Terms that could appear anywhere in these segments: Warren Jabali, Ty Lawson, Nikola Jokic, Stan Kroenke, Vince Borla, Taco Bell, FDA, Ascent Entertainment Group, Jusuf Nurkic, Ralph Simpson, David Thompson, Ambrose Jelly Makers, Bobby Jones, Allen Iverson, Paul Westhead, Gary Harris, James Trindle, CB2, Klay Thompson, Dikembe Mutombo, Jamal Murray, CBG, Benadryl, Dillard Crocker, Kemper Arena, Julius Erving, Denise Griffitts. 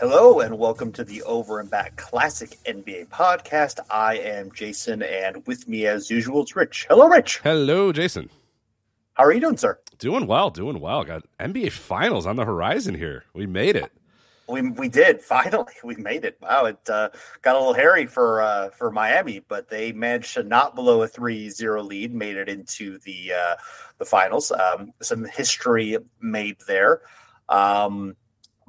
Hello and welcome to the Over and Back Classic NBA Podcast. I am Jason, and with me as usual is Rich. Hello, Rich. Hello, Jason. How are you doing, sir? Doing well, doing well. Got NBA Finals on the horizon here. We made it. We did, finally. We made it. Wow, it got a little hairy for Miami, but they managed to not blow a 3-0 lead, made it into the finals. Some history made there.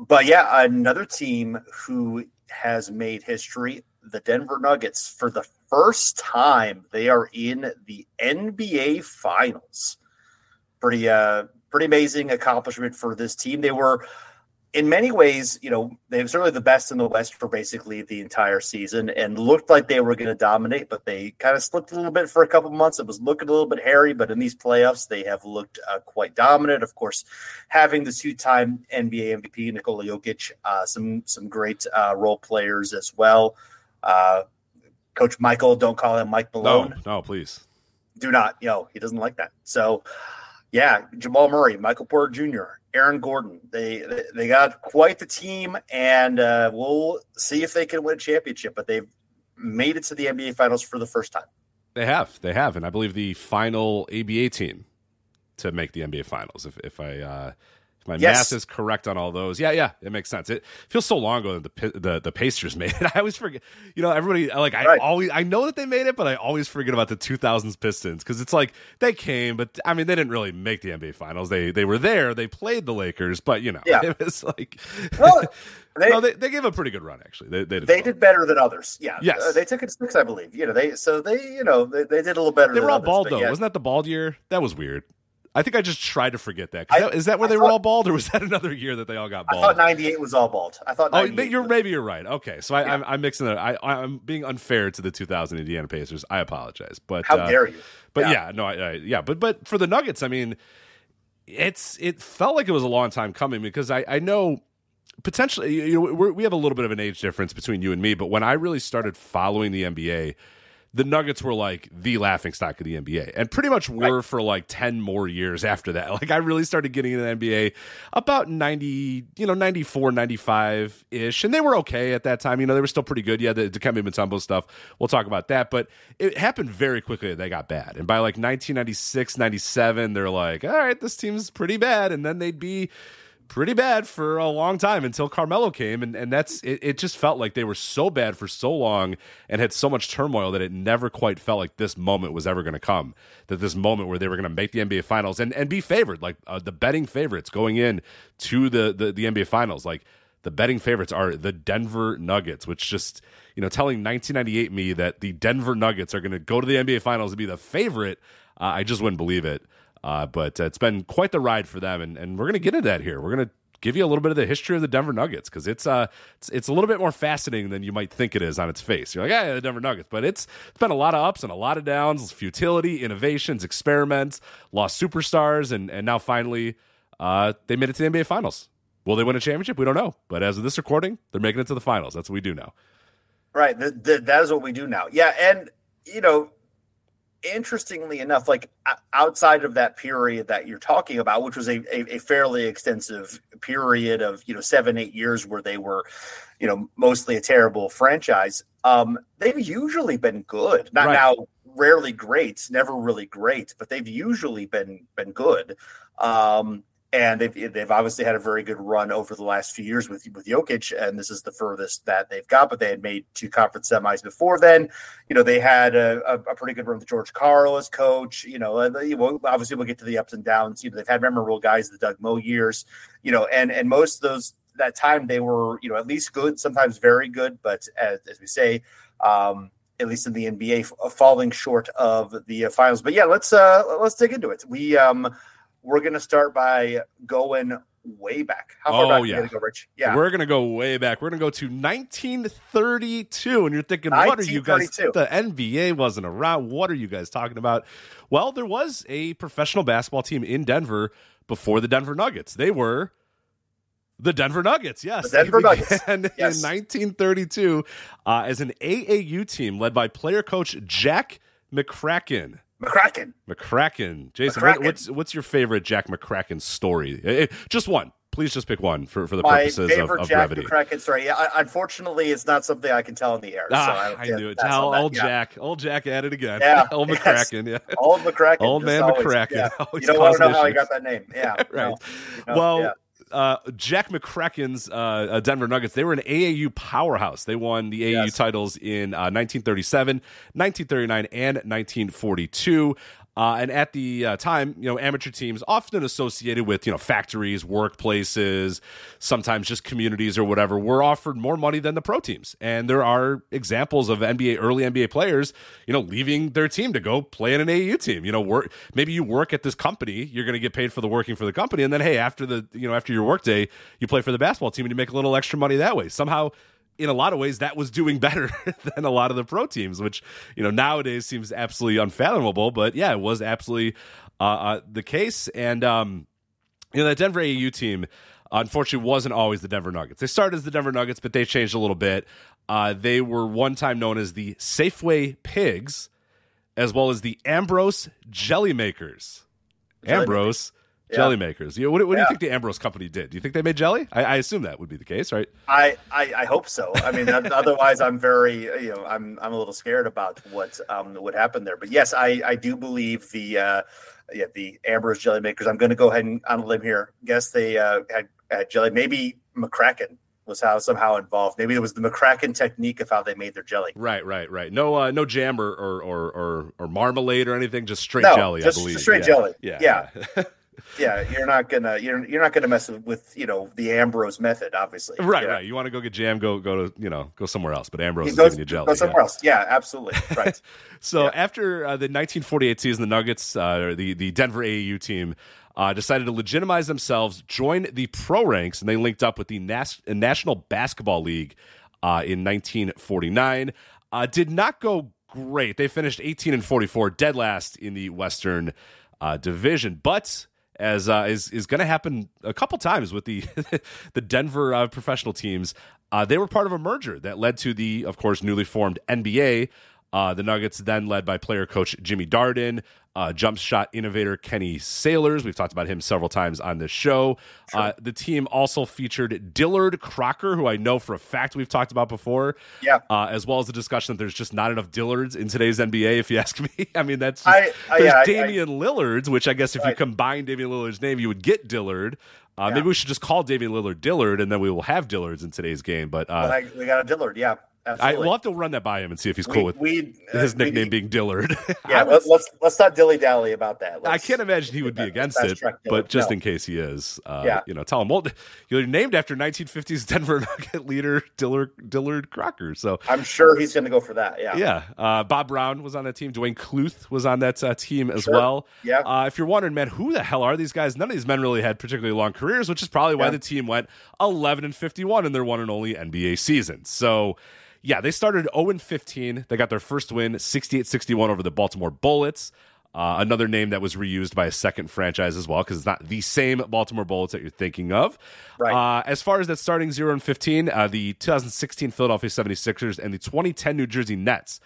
But yeah, another team who has made history, the Denver Nuggets. For the first time, they are in the NBA Finals. Pretty amazing accomplishment for this team. They were, in many ways, you know, they were certainly the best in the West for basically the entire season and looked like they were going to dominate, but they kind of slipped a little bit for a couple months. It was looking a little bit hairy, but in these playoffs, they have looked quite dominant. Of course, having the two-time NBA MVP, Nikola Jokic, some great role players as well. Coach Michael, don't call him Mike Malone. No, please. Do not. He doesn't like that. So, yeah, Jamal Murray, Michael Porter Jr., Aaron Gordon. They got quite the team, and we'll see if they can win a championship. But they've made it to the NBA Finals for the first time. They have, and I believe the final ABA team to make the NBA Finals. If my math is correct on all those, yeah, it makes sense. It feels so long ago that the Pacers made it. I always forget. Everybody I know that they made it, but I always forget about the 2000s Pistons because it's like they came, but I mean they didn't really make the NBA Finals. They were there. They played the Lakers, but it was like they gave a pretty good run actually. They did better than others. Yeah, yes. They took it to 6, I believe. They did a little better. They were all bald though. Yeah. Wasn't that the bald year? That was weird. I think I just tried to forget that. Is that where they were all bald, or was that another year that they all got bald? I thought 98 was all bald. Maybe you're right. Okay, so yeah. I'm mixing that. I'm being unfair to the 2000 Indiana Pacers. I apologize, but how dare you? But but for the Nuggets, I mean, it felt like it was a long time coming because I know potentially we have a little bit of an age difference between you and me, but when I really started following the NBA. The Nuggets were like the laughingstock of the NBA and pretty much were for like 10 more years after that. Like I really started getting into the NBA about 94, 95 ish. And they were okay at that time. They were still pretty good. Yeah. The Dikembe Mutombo stuff. We'll talk about that, but it happened very quickly that they got bad. And by like 1996, 97, they're like, all right, this team's pretty bad. And then they'd be pretty bad for a long time until Carmelo came, and that's it. It just felt like they were so bad for so long and had so much turmoil that it never quite felt like this moment was ever going to come, that this moment where they were going to make the NBA Finals and be favored, like the betting favorites going in to the NBA Finals. Like the betting favorites are the Denver Nuggets, which just, telling 1998 me that the Denver Nuggets are going to go to the NBA Finals and be the favorite, I just wouldn't believe it. But it's been quite the ride for them, and we're going to get into that here. We're going to give you a little bit of the history of the Denver Nuggets because it's a little bit more fascinating than you might think it is on its face. You're like, yeah, the Denver Nuggets. But it's been a lot of ups and a lot of downs, futility, innovations, experiments, lost superstars, and now finally they made it to the NBA Finals. Will they win a championship? We don't know. But as of this recording, they're making it to the Finals. That's what we do now. Right. That is what we do now. Yeah, and, interestingly enough, like outside of that period that you're talking about, which was a fairly extensive period of 7-8 years where they were mostly a terrible franchise, they've usually been good. Not right. Now rarely great, never really great, but they've usually been good. And they've obviously had a very good run over the last few years with Jokic, and this is the furthest that they've got. But they had made two conference semis before then. They had a pretty good run with George Karl as coach. Obviously we'll get to the ups and downs. They've had memorable guys, the Doug Moe years. And most of those that time they were at least good, sometimes very good. But as we say, at least in the NBA, falling short of the finals. But yeah, let's dig into it. We're going to start by going way back. How far back are you going to go, Rich? Yeah. We're going to go way back. We're going to go to 1932. And you're thinking, what are you guys? The NBA wasn't around. What are you guys talking about? Well, there was a professional basketball team in Denver before the Denver Nuggets. They were the Denver Nuggets, yes. The Denver Nuggets. And in 1932 as an AAU team led by player coach Jack McCracken. Jason, McCracken. What's your favorite Jack McCracken story? Just one. Please just pick one for the purposes of brevity. My favorite Jack McCracken story. Yeah, unfortunately, it's not something I can tell in the air. I knew it. Old Jack at it again. Yeah. Old McCracken. Yes. Yeah. Old McCracken. Old man always, McCracken. Yeah. You don't want to know how I got that name. Yeah. Right. Jack McCracken's Denver Nuggets, they were an AAU powerhouse. They won the AAU titles in 1937, 1939, and 1942. And at the time, amateur teams often associated with, factories, workplaces, sometimes just communities or whatever, were offered more money than the pro teams. And there are examples of early NBA players, leaving their team to go play in an AAU team. Maybe you work at this company, you're going to get paid for the working for the company. And then, hey, after your work day, you play for the basketball team and you make a little extra money that way. Somehow, in a lot of ways, that was doing better than a lot of the pro teams, which, nowadays seems absolutely unfathomable. But, yeah, it was absolutely the case. And, that Denver AAU team, unfortunately, wasn't always the Denver Nuggets. They started as the Denver Nuggets, but they changed a little bit. They were one time known as the Safeway Pigs, as well as the Ambrose Jelly Makers. Jelly makers. What do you think the Ambrose Company did? Do you think they made jelly? I assume that would be the case, right? I hope so. I mean, otherwise, I'm very I'm a little scared about what happened there. But yes, I do believe the Ambrose Jelly Makers. I'm going to go ahead and on a limb here. Guess they had jelly. Maybe McCracken was somehow involved. Maybe it was the McCracken technique of how they made their jelly. Right. No jam or marmalade or anything. Just straight jelly. I believe. Just straight jelly. Yeah. Yeah, you're not gonna mess with the Ambrose method, obviously. Right. You want to go get jam, go somewhere else. But Ambrose is giving you jelly. Go somewhere else. Yeah, absolutely. Right. After the 1948 season, the Nuggets, the Denver AAU team, decided to legitimize themselves, join the pro ranks, and they linked up with the National Basketball League in 1949. Did not go great. They finished 18-44, dead last in the Western Division, but as is going to happen a couple times with the the Denver professional teams, they were part of a merger that led to the, of course, newly formed NBA. The Nuggets then led by player coach Jimmy Darden, jump shot innovator Kenny Sailors. We've talked about him several times on this show. Sure. The team also featured Dillard Crocker, who I know for a fact we've talked about before. Yeah. As well as the discussion that there's just not enough Dillards in today's NBA, if you ask me. I mean, that's just, Damian Lillard's, which I guess if you combine Damian Lillard's name, you would get Dillard. Maybe we should just call Damian Lillard Dillard, and then we will have Dillards in today's game. But we got a Dillard, yeah. We'll have to run that by him and see if he's cool with his nickname being Dillard. Yeah, let's not dilly-dally about that. I can't imagine he would be against it, but just in case he is, tell him, well, you're named after 1950s Denver Nugget leader Dillard Crocker. So I'm sure he's going to go for that, yeah. Yeah, Bob Brown was on that team. Dwayne Cluth was on that team as well. Yeah. If you're wondering, man, who the hell are these guys? None of these men really had particularly long careers, which is probably why the team went 11-51 in their one and only NBA season. So... yeah, they started 0-15. They got their first win, 68-61 over the Baltimore Bullets. Another name that was reused by a second franchise as well, because it's not the same Baltimore Bullets that you're thinking of. Right. As far as that starting 0-15, the 2016 Philadelphia 76ers and the 2010 New Jersey Nets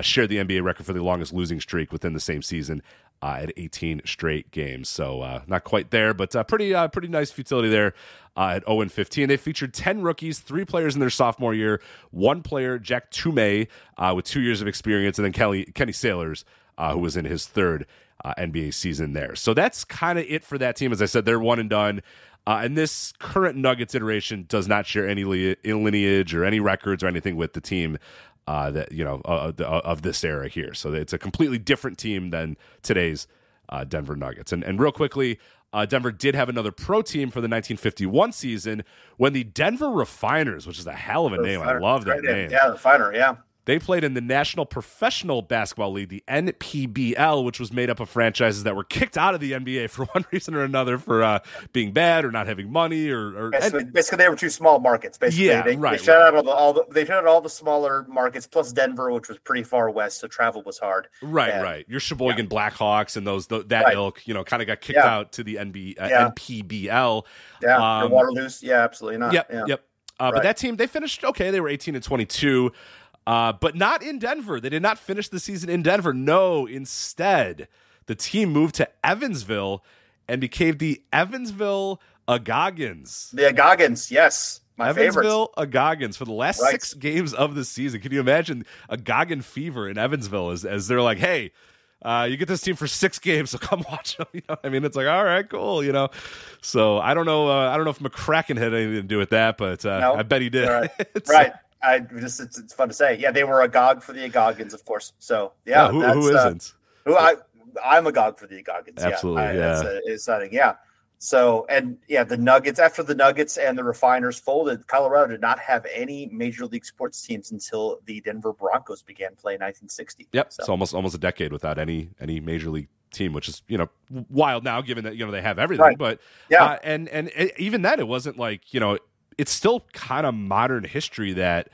shared the NBA record for the longest losing streak within the same season at 18 straight games. So not quite there, but pretty nice futility there. At 0-15, they featured 10 rookies, 3 players in their sophomore year, 1 player, Jack Toomey, with 2 years of experience, and then Kenny Sailors, who was in his third NBA season there. So that's kind of it for that team. As I said, they're one and done. And this current Nuggets iteration does not share any lineage or any records or anything with the team that of this era here. So it's a completely different team than today's Denver Nuggets. And real quickly. Denver did have another pro team for the 1951 season when the Denver Refiners, which is a hell of a name. I love that name. Yeah, the Refiner, yeah. They played in the National Professional Basketball League, the NPBL, which was made up of franchises that were kicked out of the NBA for one reason or another for being bad or not having money or so basically they were two small markets. Basically, yeah, they shut out all the smaller markets plus Denver, which was pretty far west, so travel was hard. Right. Your Sheboygan Blackhawks and that ilk, kind of got kicked out to the NPBL. Yeah, or Waterloo's. Yeah, absolutely not. Yep. But that team, they finished okay. They were 18-22. But not in Denver. They did not finish the season in Denver. No, instead, the team moved to Evansville and became the Evansville Agogans. The Agogans, yes. My Evansville favorites. Agogans for the last six games of the season. Can you imagine Agogan fever in Evansville as they're like, hey, you get this team for six games, so come watch them. You know what I mean? It's like, all right, cool, So I don't know. I don't know if McCracken had anything to do with that, but no. I bet he did. Right. It's fun to say. Yeah, they were agog for the Agogans, of course. So yeah, who isn't? I'm agog for the Agogans. Absolutely, it's exciting. Yeah. So the Nuggets after the Nuggets and the Refiners folded, Colorado did not have any major league sports teams until the Denver Broncos began play in 1960. Yep, so almost a decade without any major league team, which is wild now, given that they have everything. Right. But and even then, it wasn't like It's still kind of modern history that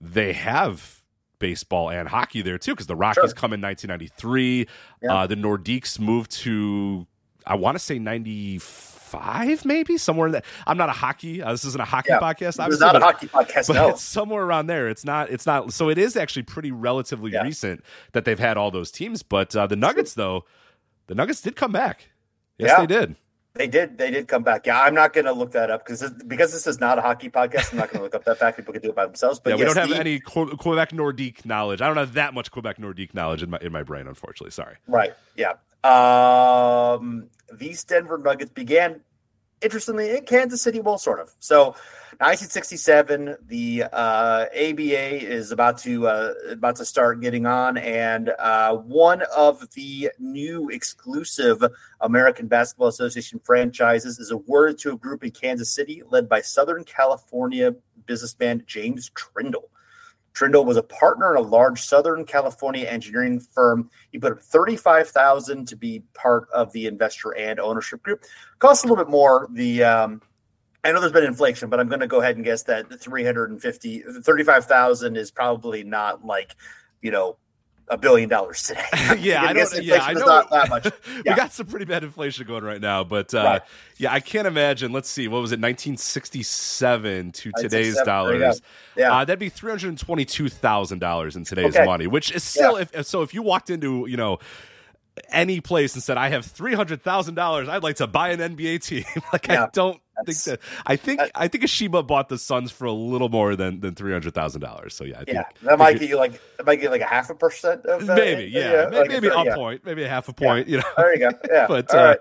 they have baseball and hockey there too, because the Rockies come in 1993. Yeah. The Nordiques moved to, I want to say 95, maybe somewhere in that. I'm not a hockey. This isn't a hockey podcast. It's not a hockey podcast. But no. It's somewhere around there. It's not. So it is actually pretty relatively recent that they've had all those teams. But the Nuggets did come back. Yes, they did. They did come back. Yeah, I'm not going to look that up because this is not a hockey podcast. I'm not going to look up that fact. People can do it by themselves. But we don't have any Quebec Nordique knowledge. I don't have that much Quebec Nordique knowledge in my brain, unfortunately. Sorry. Right. Yeah. These Denver Nuggets began, interestingly, in Kansas City. Well, sort of. So, 1967, the ABA is about to start getting on, and one of the new exclusive American Basketball Association franchises is awarded to a group in Kansas City led by Southern California businessman James Trindle. Trindle was a partner in a large Southern California engineering firm. He put up $35,000 to be part of the investor and ownership group. Costs a little bit more. I know there's been inflation, but I'm going to go ahead and guess that $35,000 is probably not like $1 billion today. I know not that much. Yeah. We got some pretty bad inflation going right now, but I can't imagine. Let's see, what was it, 1967 to today's dollars? Yeah. That'd be $322,000 in today's money, which is still if you walked into any place and said, I have $300,000, I'd like to buy an NBA team. I don't think that. I think Ashima bought the Suns for a little more than $300,000. So that might get like 0.5% of that. Maybe a 0.5 point. Yeah. There you go. Yeah. But right.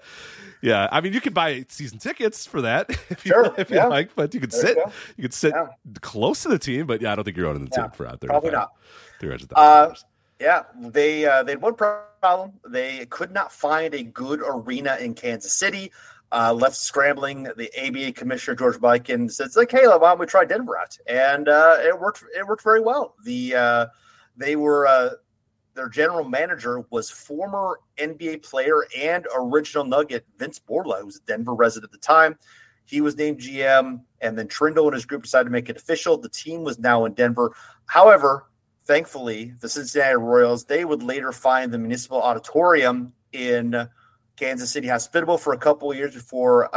Yeah, I mean, you could buy season tickets for that if you like, but you could sit close to the team. But I don't think you're owning the team for out there. Probably not. $300,000. Yeah, they had one problem. They could not find a good arena in Kansas City. Left scrambling, the ABA commissioner George Mikan says, "Like, hey, why don't we try Denver out?" And it worked. It worked very well. Their general manager was former NBA player and original Nugget Vince Borla, who was a Denver resident at the time. He was named GM, and then Trindle and his group decided to make it official. The team was now in Denver. However, thankfully, the Cincinnati Royals, they would later find the Municipal Auditorium in Kansas City hospitable for a couple of years before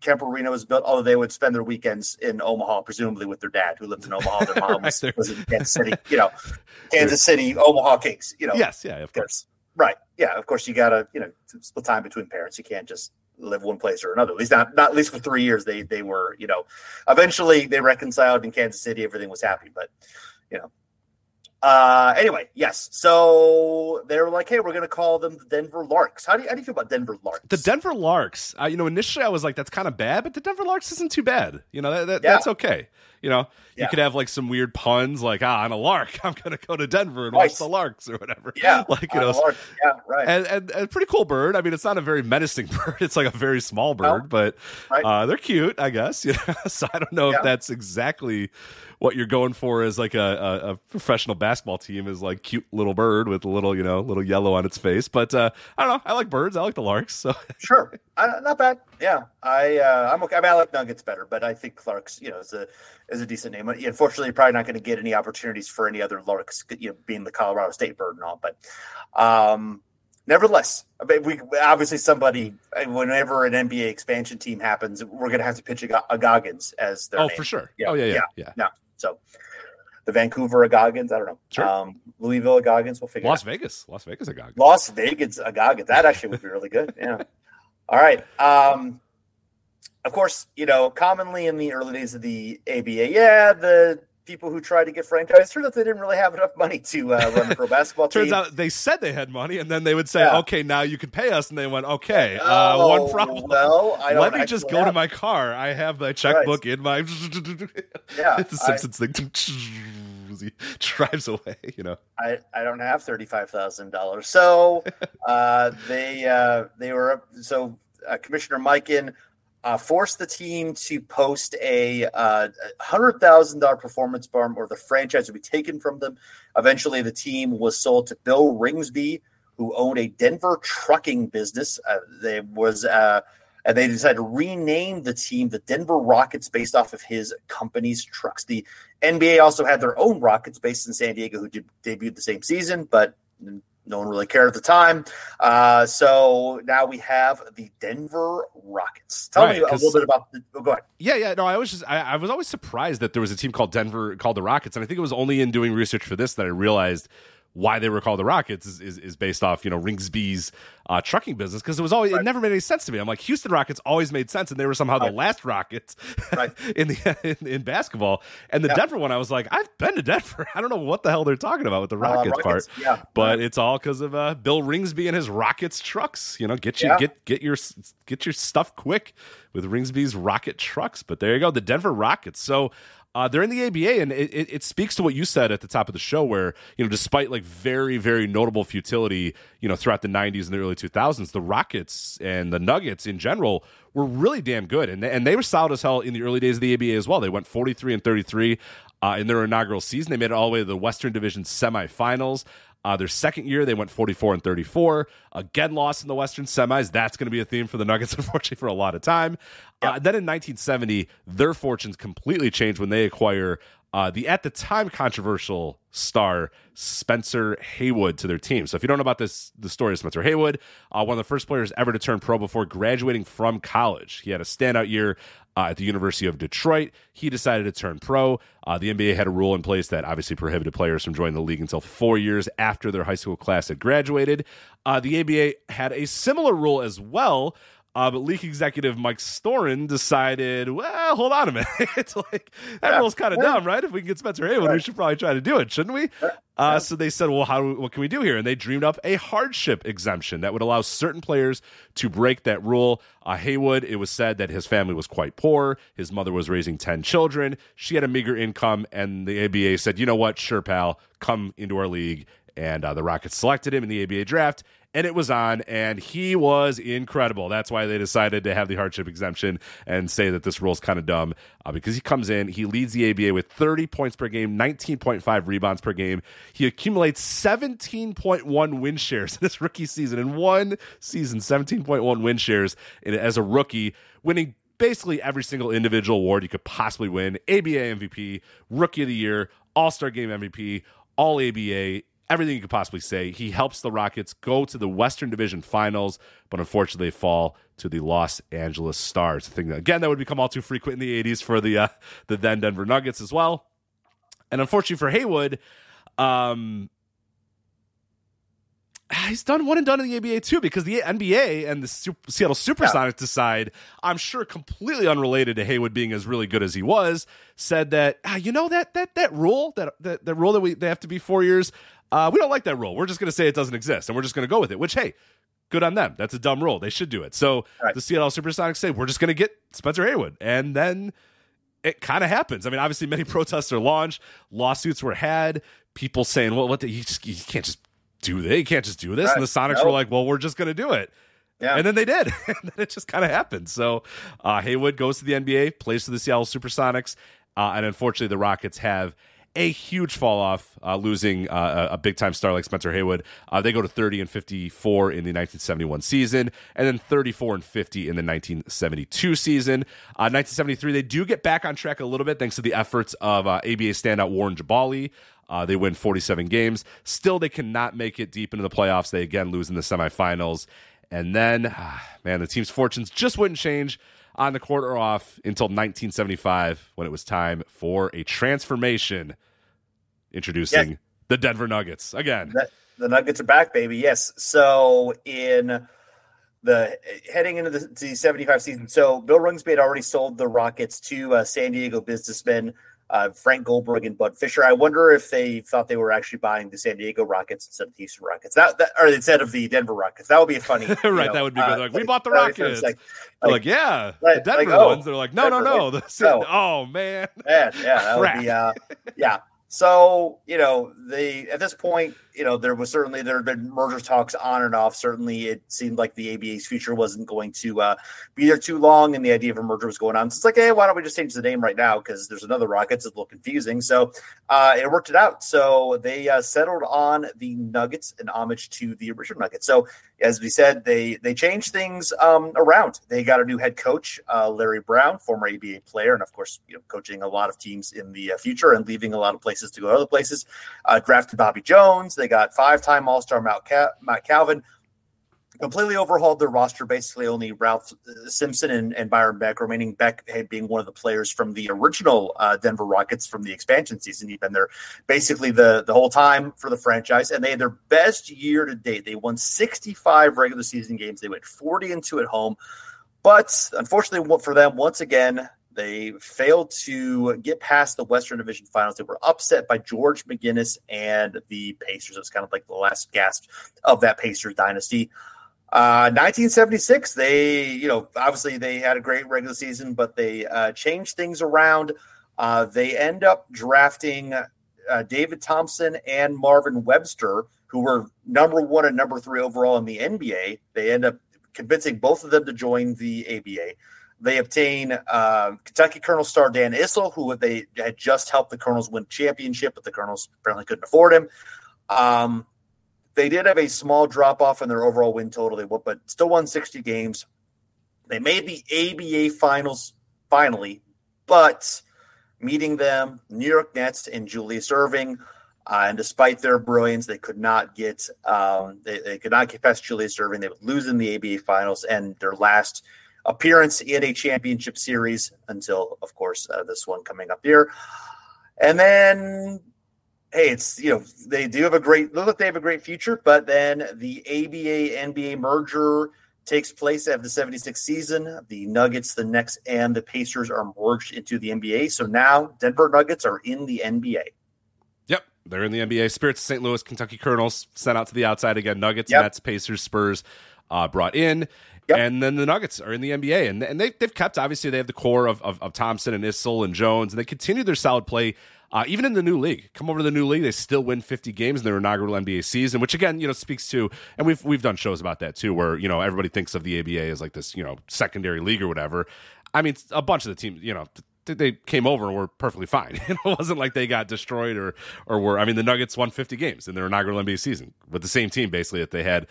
Kemper Arena was built, although they would spend their weekends in Omaha, presumably with their dad, who lived in Omaha. Their mom was in Kansas City. Kansas City, Omaha Kings. Yes, yeah, of course. Right, yeah, of course you got to split time between parents. You can't just live one place or another. At least not at least for 3 years. They were eventually they reconciled in Kansas City. Everything was happy, but Anyway, yes. So they were like, hey, we're going to call them the Denver Larks. How do you feel about Denver Larks? The Denver Larks, initially I was like, that's kind of bad, but the Denver Larks isn't too bad. That's okay. you know, you could have like some weird puns like, ah, on a lark, I'm going to go to Denver and watch the Larks or whatever. Yeah. Like, you know, and pretty cool bird. I mean, it's not a very menacing bird. It's like a very small bird, but they're cute, I guess. You know? So I don't know if that's exactly what you're going for as like a professional basketball team is like cute little bird with a little, you know, little yellow on its face. But I don't know. I like birds. I like the Larks. So sure. Not bad. Yeah. I'm okay. I mean, I like Nuggets better, but I think Larks, you know, is a decent name. Unfortunately, you're probably not going to get any opportunities for any other Larks, you know, being the Colorado State bird and all, but nevertheless, I mean, we obviously somebody. Whenever an NBA expansion team happens, we're going to have to pitch a Goggins as their name. For sure. Yeah. Oh yeah. No, so the Vancouver Goggins, I don't know. Sure. Louisville Goggins, we'll figure. Las Vegas Goggins. Las Vegas Goggins. That actually would be really good. Yeah. All right. Of course, you know, commonly in the early days of the ABA, the people who tried to get franchised, turned out they didn't really have enough money to run a pro basketball team. Turns out they said they had money, and then they would say, okay, now you can pay us. And they went, okay, one problem. Well, let me just go to my car. I have my checkbook in my... It's a Simpsons thing. He drives away, you know. I don't have $35,000. So they were... So Commissioner Mikan... forced the team to post a $100,000 performance bond, or the franchise would be taken from them. Eventually, the team was sold to Bill Ringsby, who owned a Denver trucking business. And they decided to rename the team the Denver Rockets based off of his company's trucks. The NBA also had their own Rockets based in San Diego, who debuted the same season, but no one really cared at the time. So now we have the Denver Rockets. Tell me a little bit about the go ahead. Yeah. No, I was always surprised that there was a team called the Rockets. And I think it was only in doing research for this that I realized why they were called the Rockets is based off, you know, Ringsby's trucking business, because it was always it never made any sense to me. I'm like, Houston Rockets always made sense, and they were somehow the last Rockets in basketball. And the Denver one, I was like, I've been to Denver. I don't know what the hell they're talking about with the Rockets part. Yeah. But it's all because of Bill Ringsby and his Rockets trucks. You know, get your stuff quick with Ringsby's Rocket trucks. But there you go, the Denver Rockets. So. They're in the ABA, and it speaks to what you said at the top of the show where, you know, despite like very, very notable futility, you know, throughout the 90s and the early 2000s, the Rockets and the Nuggets in general were really damn good. And they were solid as hell in the early days of the ABA as well. They went 43-33 in their inaugural season. They made it all the way to the Western Division semifinals. Their second year, they went 44-34. Again, lost in the Western semis. That's going to be a theme for the Nuggets, unfortunately, for a lot of time. Then in 1970, their fortunes completely changed when they acquire the at the time controversial star Spencer Haywood to their team. So if you don't know about this, the story of Spencer Haywood, one of the first players ever to turn pro before graduating from college. He had a standout year at the University of Detroit. He decided to turn pro. The NBA had a rule in place that obviously prohibited players from joining the league until 4 years after their high school class had graduated. The ABA had a similar rule as well. But league executive Mike Storin decided, well, hold on a minute. It's like, that rule's kind of dumb, right? If we can get Spencer Haywood, we should probably try to do it, shouldn't we? So they said, well, what can we do here? And they dreamed up a hardship exemption that would allow certain players to break that rule. Haywood, it was said that his family was quite poor. His mother was raising 10 children. She had a meager income, and the ABA said, you know what? Sure, pal, come into our league. And the Rockets selected him in the ABA draft. And it was on, and he was incredible. That's why they decided to have the hardship exemption and say that this rule's kind of dumb because he comes in, he leads the ABA with 30 points per game, 19.5 rebounds per game. He accumulates 17.1 win shares in his rookie season. In one season, 17.1 win shares as a rookie, winning basically every single individual award you could possibly win. ABA MVP, Rookie of the Year, All-Star Game MVP, All-ABA, everything you could possibly say. He helps the Rockets go to the Western Division Finals, but unfortunately they fall to the Los Angeles Stars. The thing that, again, that would become all too frequent in the 80s for the then Denver Nuggets as well. And unfortunately for Haywood, he's done one and done in the ABA too, because the NBA and the Seattle Supersonics decide, I'm sure completely unrelated to Haywood being as really good as he was, said that, you know, that rule, that rule that they have to be 4 years, we don't like that rule. We're just going to say it doesn't exist, and we're just going to go with it, which, hey, good on them. That's a dumb rule. They should do it. So the Seattle Supersonics say, we're just going to get Spencer Haywood. And then it kind of happens. I mean, obviously many protests are launched, lawsuits were had, people saying, well, what the, you can't just do this. Right. And the Sonics were like, well, we're just going to do it. Yeah. And then they did. And then it just kind of happened. So Haywood goes to the NBA, plays for the Seattle Supersonics. And unfortunately, the Rockets have a huge fall off, losing a big-time star like Spencer Haywood. They go to 30-54 in the 1971 season, and then 34-50 in the 1972 season. 1973, they do get back on track a little bit thanks to the efforts of ABA standout Warren Jabali. They win 47 games. Still, they cannot make it deep into the playoffs. They again lose in the semifinals. And then, man, the team's fortunes just wouldn't change on the court or off until 1975, when it was time for a transformation, introducing the Denver Nuggets again. The Nuggets are back, baby. Yes. So in the heading into the 75 season, so Bill Ringsby had already sold the Rockets to San Diego businessmen Frank Goldberg and Bud Fisher. I wonder if they thought they were actually buying the San Diego Rockets instead of the Houston Rockets, or instead of the Denver Rockets. That would be funny. Right, that would be good. Like, we bought the Rockets. Like, yeah, the Denver ones. They're like, no. Oh, man. Yeah, that would be, yeah. So, at this point, there was certainly, there had been merger talks on and off. Certainly it seemed like the ABA's future wasn't going to be there too long, and the idea of a merger was going on. So it's like, hey, why don't we just change the name right now? Because there's another Rockets. It's a little confusing. So it worked it out. So they settled on the Nuggets in homage to the original Nuggets. So as we said, they changed things around. They got a new head coach, Larry Brown, former ABA player, and of course, coaching a lot of teams in the future and leaving a lot of places to go to other places. Drafted Bobby Jones. They got five-time All-Star Matt Calvin. Completely overhauled their roster, basically only Ralph Simpson and Byron Beck, remaining Beck being one of the players from the original Denver Rockets from the expansion season. He'd been there basically the whole time for the franchise, and they had their best year to date. They won 65 regular season games. They went 40-2 at home, but unfortunately for them, once again, they failed to get past the Western Division Finals. They were upset by George McGinnis and the Pacers. It was kind of like the last gasp of that Pacers dynasty. 1976, they, obviously they had a great regular season, but they changed things around. They end up drafting David Thompson and Marvin Webster, who were number 1 and number 3 overall in the NBA. They end up convincing both of them to join the ABA. They obtain Kentucky Colonel star Dan Issel, who they had just helped the Colonels win championship, but the Colonels apparently couldn't afford him. They did have a small drop-off in their overall win total, but still won 60 games. They made the ABA Finals finally, but meeting them, New York Nets and Julius Erving, and despite their brilliance, they could not get past Julius Erving. They would lose in the ABA Finals, and their last appearance in a championship series until, of course, this one coming up here. And then, hey, it's, they have a great future, but then the ABA-NBA merger takes place after the 76 season. The Nuggets, the Knicks, and the Pacers are merged into the NBA. So now Denver Nuggets are in the NBA. Yep, they're in the NBA. Spirits of St. Louis, Kentucky Colonels sent out to the outside again. Nuggets, Nets, Pacers, Spurs brought in. Yep. And then the Nuggets are in the NBA, and they've kept, obviously they have the core of Thompson and Issel and Jones, and they continue their solid play even in the new league. Come over to the new league, they still win 50 games in their inaugural NBA season, which again, speaks to, and we've done shows about that too, where everybody thinks of the ABA as like this secondary league or whatever. I mean, a bunch of the teams they came over and were perfectly fine. It wasn't like they got destroyed or were. I mean, the Nuggets won 50 games in their inaugural NBA season with the same team, basically, that they had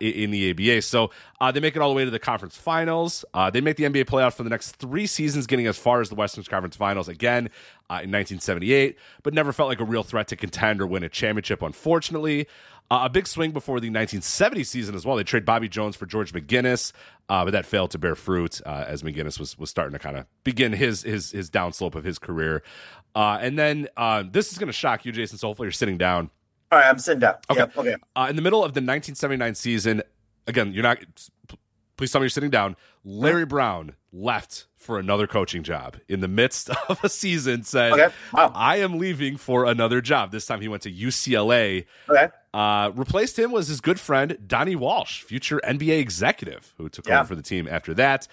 in the ABA. So they make it all the way to the conference finals. They make the NBA playoff for the next 3 seasons, getting as far as the Western Conference Finals again in 1978, but never felt like a real threat to contend or win a championship, unfortunately. A big swing before the 1970 season as well. They trade Bobby Jones for George McGinnis, but that failed to bear fruit as McGinnis was starting to kind of begin his downslope of his career. And then this is going to shock you, Jason, so hopefully you're sitting down. All right, I'm sitting down. Okay. Yep, okay. In the middle of the 1979 season, again, you're not – please tell me you're sitting down. Larry Brown left for another coaching job in the midst of a season, said, I am leaving for another job. This time he went to UCLA. Okay. Replaced him was his good friend, Donnie Walsh, future NBA executive, who took over for the team after that.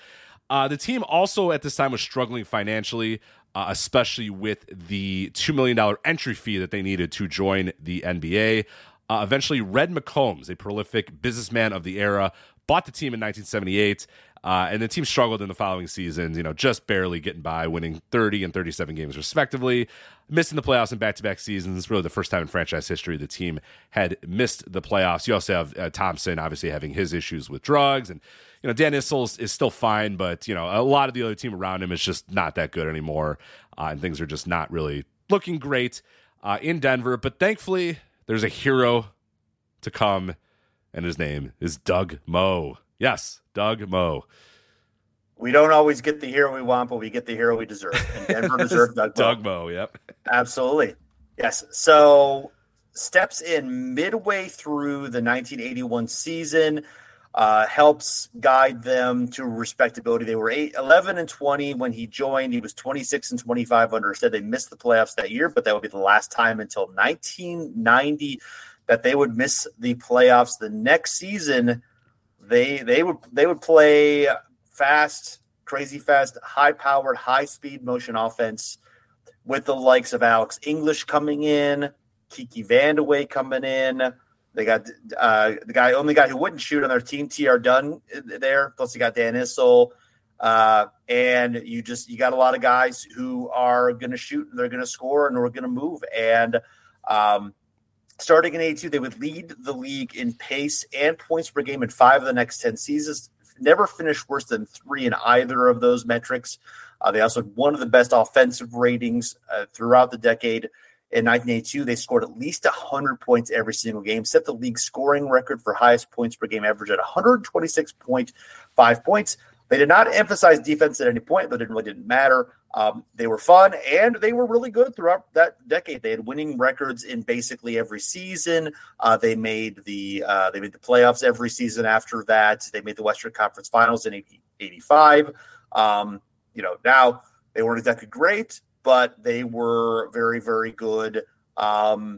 The team also at this time was struggling financially. especially with the $2 million entry fee that they needed to join the NBA. Eventually, Red McCombs, a prolific businessman of the era, bought the team in 1978, and the team struggled in the following seasons, just barely getting by, winning 30 and 37 games respectively, missing the playoffs in back-to-back seasons. Really the first time in franchise history the team had missed the playoffs. You also have Thompson obviously having his issues with drugs, and Dan Issel is still fine, but a lot of the other team around him is just not that good anymore, and things are just not really looking great in Denver. But thankfully, there's a hero to come, and his name is Doug Moe. Yes, Doug Moe. We don't always get the hero we want, but we get the hero we deserve. And Denver deserved Doug Moe. Doug Moe, yep. Absolutely. Yes. So steps in midway through the 1981 season, helps guide them to respectability. They were 11 and 20 when he joined. He was 26 and 25 under. Said they missed the playoffs that year, but that would be the last time until 1990 that they would miss the playoffs. The next season, they would play fast, crazy fast, high-powered, high-speed motion offense with the likes of Alex English coming in, Kiki Vandeweghe coming in. They got the only guy who wouldn't shoot on their team, T.R. Dunn, there. Plus, you got Dan Issel, and you got a lot of guys who are going to shoot and they're going to score and we're going to move. And starting in '82, they would lead the league in pace and points per game in 5 of the next 10 seasons. Never finished worse than 3 in either of those metrics. They also had one of the best offensive ratings throughout the decade. In 1982, they scored at least 100 points every single game, set the league scoring record for highest points per game average at 126.5 points. They did not emphasize defense at any point, but it really didn't matter. They were fun, and they were really good throughout that decade. They had winning records in basically every season. They made the playoffs every season after that. They made the Western Conference Finals in 85. Now they weren't exactly great, but they were very, very good, and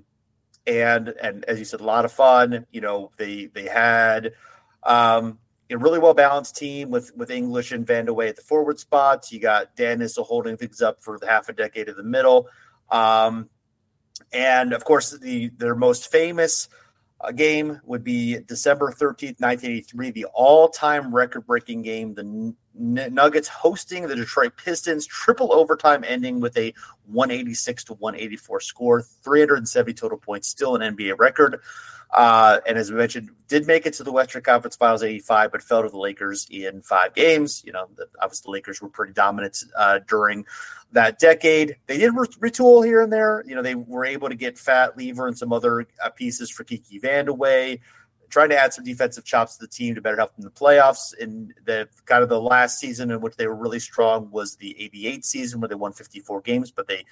as you said, a lot of fun. They had a really well balanced team with English and Vandeweghe at the forward spots. You got Dan Issel holding things up for the half a decade in the middle, and of course their most famous game would be December 13th, 1983, the all-time record-breaking game, the Nuggets hosting the Detroit Pistons, triple overtime ending with a 186-184 score, 370 total points, still an NBA record. And as we mentioned, did make it to the Western Conference Finals in 85, but fell to the Lakers in 5 games. Obviously the Lakers were pretty dominant during that decade. They did retool here and there. They were able to get Fat Lever and some other pieces for Kiki Vandeweghe, trying to add some defensive chops to the team to better help them in the playoffs. And the last season in which they were really strong was the 88 season where they won 54 games, but they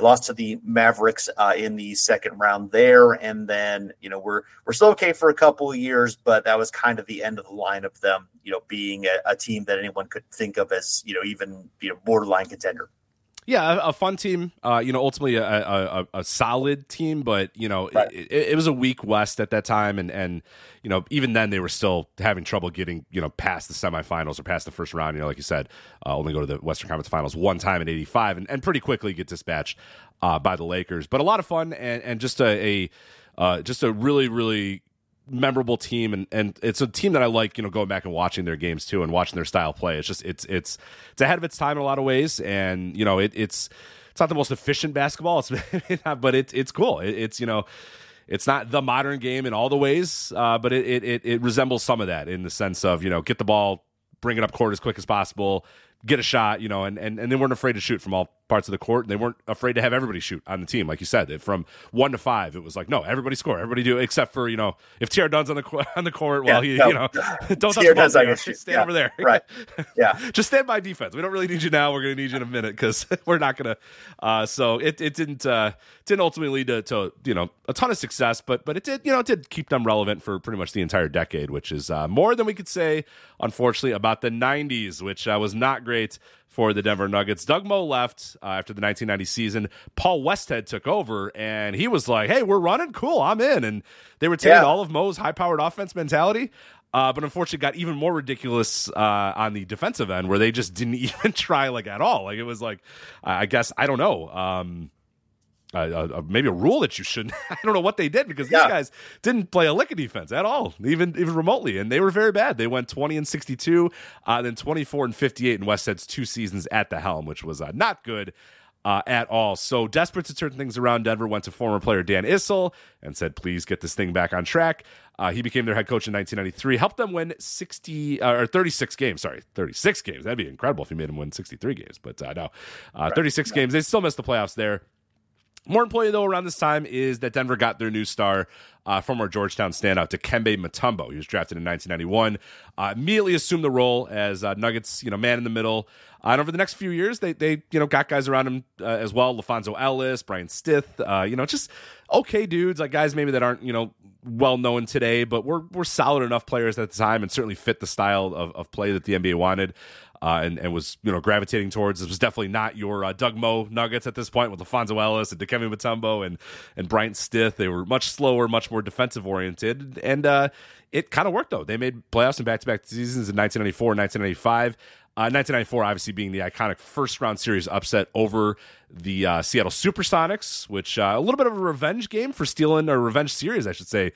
lost to the Mavericks in the second round there. And then, we're still okay for a couple of years, but that was kind of the end of the line of them, being a team that anyone could think of as, borderline contender. Yeah, a fun team, ultimately a solid team, but, right. It was a weak West at that time. And, even then they were still having trouble getting, past the semifinals or past the first round. Like you said, only go to the Western Conference Finals one time in 85 and pretty quickly get dispatched by the Lakers. But a lot of fun and just a really, really memorable team, and it's a team that I like, going back and watching their games too and watching their style play. It's just it's ahead of its time in a lot of ways, and it's not the most efficient basketball, but it's cool. It's not the modern game in all the ways, but it resembles some of that in the sense of get the ball, bring it up court as quick as possible, get a shot, and they weren't afraid to shoot from all parts of the court. And they weren't afraid to have everybody shoot on the team. Like you said, from 1 to 5, it was like, no, everybody score. Everybody do, except for, if T.R. Dunn's on the court, well, don't touch the ball. Stand over there. Right. Yeah. Just stand by defense. We don't really need you now. We're going to need you in a minute because we're not going to. So it didn't ultimately lead to a ton of success, but it did keep them relevant for pretty much the entire decade, which is more than we could say, unfortunately, about the 90s, which was not great for the Denver Nuggets. Doug Moe left after the 1990 season. Paul Westhead took over, and he was like, hey, we're running. Cool, I'm in. And they retained all of Moe's high-powered offense mentality. But unfortunately got even more ridiculous on the defensive end, where they just didn't even try like at all. Like it was like, I guess, I don't know. Maybe a rule that you shouldn't. I don't know what they did, because these guys didn't play a lick of defense at all, even remotely, and they were very bad. They went 20-62, then 24-58 in Westhead's two seasons at the helm, which was not good at all. So desperate to turn things around, Denver went to former player Dan Issel and said, "Please get this thing back on track." He became their head coach in 1993, helped them win 36 games. 36 games. That'd be incredible if you made them win 63 games, but no, 36 games. They still missed the playoffs there. More importantly, though, around this time is that Denver got their new star, former Georgetown standout Dikembe Mutombo. He was drafted in 1991. Immediately assumed the role as Nuggets, man in the middle. And over the next few years, they got guys around him as well: LaFonso Ellis, Brian Stith. Just okay dudes, like guys maybe that aren't well known today, but were solid enough players at the time, and certainly fit the style of play that the NBA wanted. And was gravitating towards. It was definitely not your Doug Moe Nuggets at this point, with LaFonso Ellis and Dikembe Mutombo and Brian Stith. They were much slower, much more defensive oriented, and it kind of worked though. They made playoffs in back-to-back seasons in 1994 and 1995. 1994 obviously being the iconic first-round series upset over the Seattle Supersonics, which a little bit of a revenge game for stealing, or revenge series, I should say,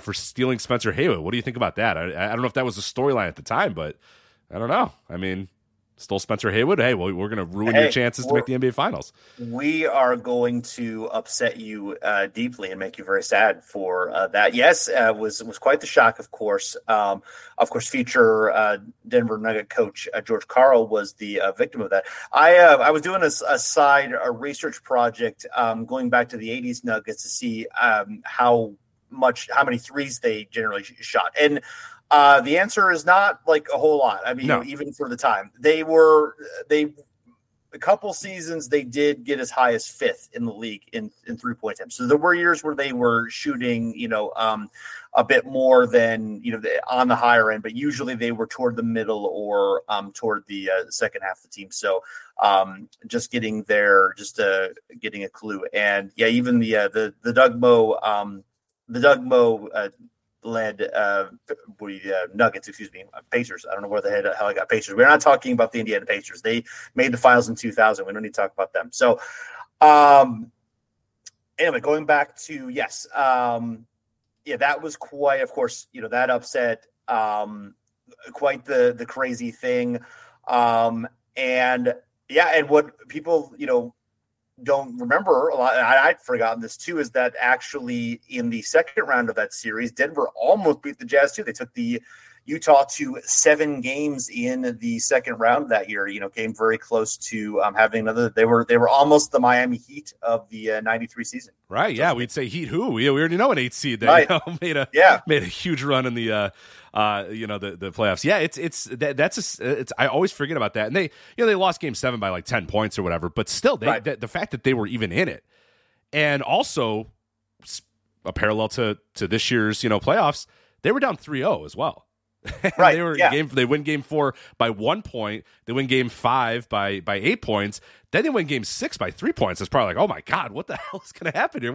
for stealing Spencer Haywood. What do you think about that? I don't know if that was a storyline at the time, but I don't know. I mean, stole Spencer Haywood. Hey, well, we're going to ruin your chances to make the NBA Finals. We are going to upset you deeply and make you very sad for that. Yes, was quite the shock, of course. Future Denver Nugget coach George Karl was the victim of that. I was doing a research project going back to the 80s Nuggets to see how many threes they generally shot. And the answer is not like a whole lot. I mean, no. Even for the time, a couple seasons they did get as high as fifth in the league in 3-point attempts. So there were years where they were shooting, a bit more than on the higher end, but usually they were toward the middle or toward the second half of the team. So just getting there, getting a clue. And yeah, even the Doug Moe led Nuggets, Pacers. I don't know where the hell I got Pacers. We're not talking about the Indiana Pacers. They made the finals in 2000. We don't need to talk about them. So, anyway, going back to that was quite, of course, that upset, quite the crazy thing, and what people don't remember a lot. I'd forgotten this too, is that actually in the second round of that series, Denver almost beat the Jazz too. They took the Utah to 7 games in the second round that year, came very close to having another. They were almost the Miami Heat of the 93 season. Right. Yeah. We'd say Heat who we already know an 8 seed that made a huge run in the, the playoffs. Yeah, I always forget about that. And they, they lost game 7 by like 10 points or whatever, but still the fact that they were even in it, and also a parallel to this year's, playoffs, they were down 3-0 as well. Right. They win game 4 by 1 point. They win game 5 by 8 points. Then they win game 6 by 3 points. It's probably like, oh my God, what the hell is going to happen here?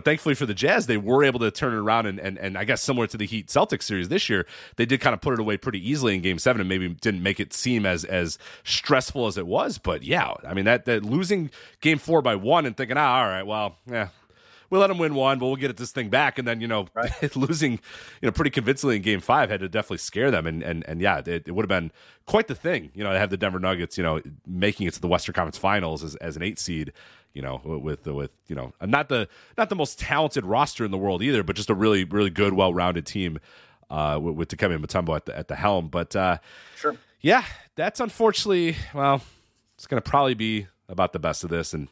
Thankfully for the Jazz, they were able to turn it around. And I guess similar to the Heat Celtics series this year, they did kind of put it away pretty easily in game 7 and maybe didn't make it seem as stressful as it was. But yeah, I mean, that losing game 4 by 1 and thinking, all right, well, yeah. We'll let them win 1, but we'll get at this thing back. And then, losing, pretty convincingly in game 5 had to definitely scare them. It would have been quite the thing, to have the Denver Nuggets, making it to the Western Conference Finals as an 8 seed, with not the most talented roster in the world either, but just a really, really good, well-rounded team with Dikembe Mutombo at the helm. But sure. Yeah, that's unfortunately, well, it's going to probably be about the best of this. And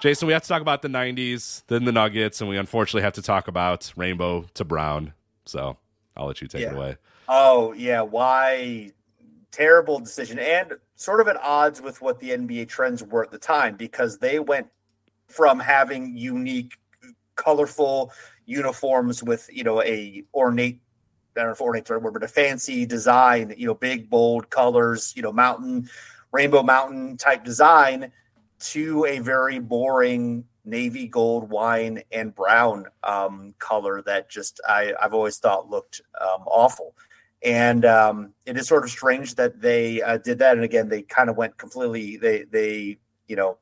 Jason, we have to talk about the 90s, then the Nuggets, and we unfortunately have to talk about Rainbow to Brown. So I'll let you take it away. Oh, yeah. Why? Terrible decision. And sort of at odds with what the NBA trends were at the time, because they went from having unique, colorful uniforms with, a ornate, I don't know if ornate's the right word, but a fancy design, big, bold colors, rainbow mountain type design, to a very boring navy gold, wine, and brown color that just I've always thought looked awful. And it is sort of strange that they did that. And again, they kind of went completely, they went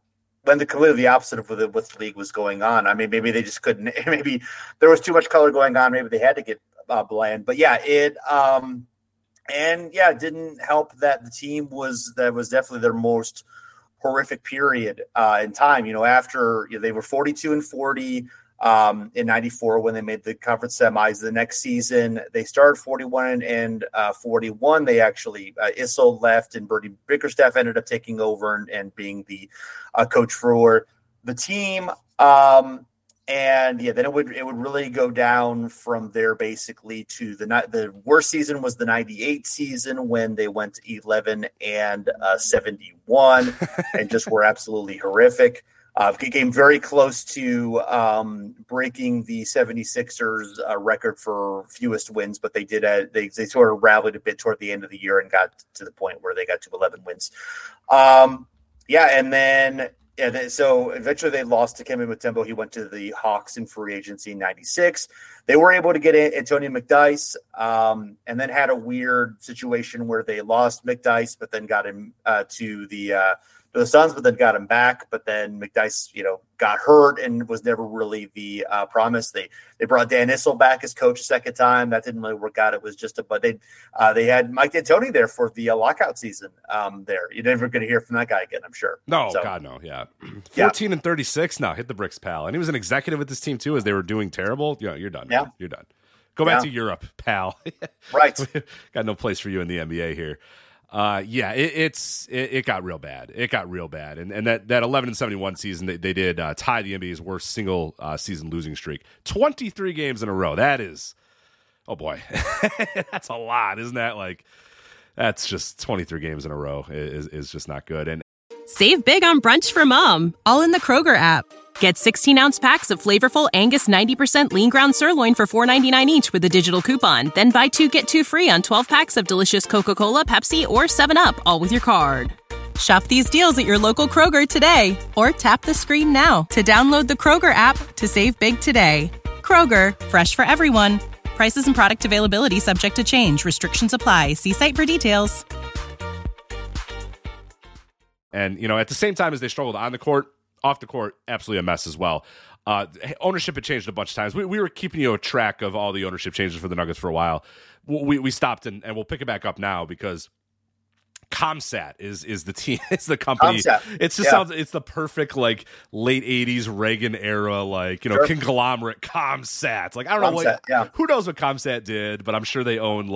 completely the opposite of what the league was going on. I mean, maybe they just couldn't, maybe there was too much color going on. Maybe they had to get bland, but yeah, it didn't help that the team was definitely their most horrific period in time, after they were 42-40, in 94 when they made the conference semis. The next season they started 41-41. They actually Issel left and Bernie Bickerstaff ended up taking over and being the coach for the team, then it would really go down from there basically to the worst season was the 98 season when they went 11-71 and just were absolutely horrific. Came very close to breaking the 76ers record for fewest wins, but they did. They sort of rallied a bit toward the end of the year and got to the point where they got to 11 wins. So eventually they lost to Dikembe Mutombo. He went to the Hawks in free agency in 96. They were able to get Antonio McDyess, and then had a weird situation where they lost McDyess, but then got him to the Suns, but then got him back. But then McDyess, got hurt and was never really the promise. They brought Dan Issel back as coach a second time. That didn't really work out. It was just but they had Mike D'Antoni there for the lockout season. You're never going to hear from that guy again, I'm sure. No, so, God, no. Yeah, 14-36 now. Hit the bricks, pal. And he was an executive with this team too, as they were doing terrible. You're done. Yeah, man. You're done. Go back to Europe, pal. Right. Got no place for you in the NBA here. It got real bad. It got real bad. And that 11-71 season, they did tie the NBA's worst single season losing streak. 23 games in a row. That is, oh boy, that's a lot. Isn't that that's just 23 games in a row is just not good. And save big on brunch for mom, all in the Kroger app. Get 16-ounce packs of flavorful Angus 90% lean ground sirloin for $4.99 each with a digital coupon. Then buy 2, get 2 free on 12 packs of delicious Coca-Cola, Pepsi, or 7-Up, all with your card. Shop these deals at your local Kroger today, or tap the screen now to download the Kroger app to save big today. Kroger, fresh for everyone. Prices and product availability subject to change. Restrictions apply. See site for details. And, at the same time as they struggled on the court, off the court, absolutely a mess as well. Ownership had changed a bunch of times. We were keeping track of all the ownership changes for the Nuggets for a while. We stopped, and we'll pick it back up now because Comsat is the team. It's the company. Comsat. It's just sounds. It's the perfect late 80s Reagan era conglomerate Comsat. I don't know who knows what Comsat did, but I'm sure they owned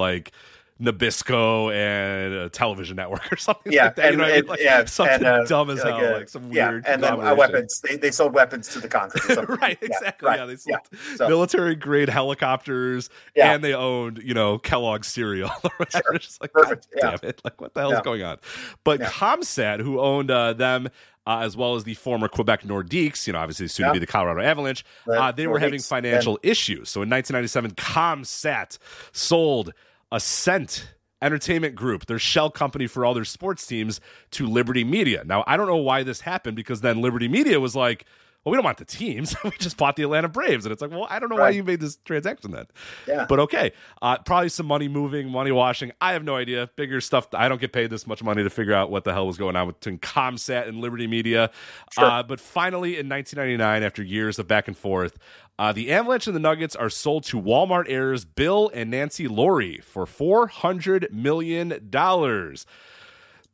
Nabisco and a television network or something like that. Something dumb as hell, some weird. And then weapons. They sold weapons to the Congress. Or something. Right, exactly. Yeah, right. They sold military-grade helicopters, and they owned, Kellogg's cereal. Sure. Just perfect. God, damn it! What the hell is going on? But Comsat, who owned them. As well as the former Quebec Nordiques, obviously soon to be the Colorado Avalanche, they were having financial issues. So in 1997, Comsat sold Ascent Entertainment Group, their shell company for all their sports teams, to Liberty Media. Now, I don't know why this happened, because then Liberty Media was like, well, we don't want the teams. We just bought the Atlanta Braves. And it's like, well, I don't know why you made this transaction then. Yeah. But okay. Probably some money washing. I have no idea. Bigger stuff. I don't get paid this much money to figure out what the hell was going on between Comsat and Liberty Media. Sure. But finally, in 1999, after years of back and forth, the Avalanche and the Nuggets are sold to Walmart heirs Bill and Nancy Laurie for $400 million.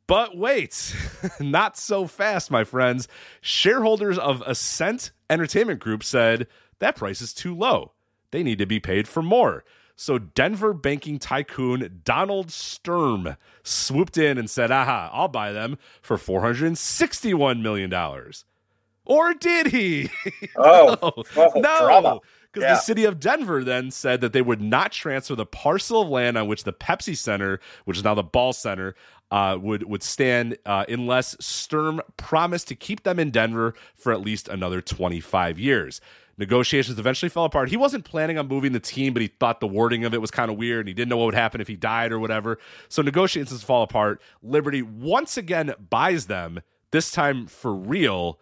But wait, not so fast, my friends. Shareholders of Ascent Entertainment Group said that price is too low. They need to be paid for more. So Denver banking tycoon Donald Sturm swooped in and said, aha, I'll buy them for $461 million. Or did he? No. Because the city of Denver then said that they would not transfer the parcel of land on which the Pepsi Center, which is now the Ball Center, would stand unless Sturm promised to keep them in Denver for at least another 25 years. Negotiations eventually fell apart. He wasn't planning on moving the team, but he thought the wording of it was kind of weird, and he didn't know what would happen if he died or whatever. So negotiations fall apart. Liberty once again buys them, this time for real,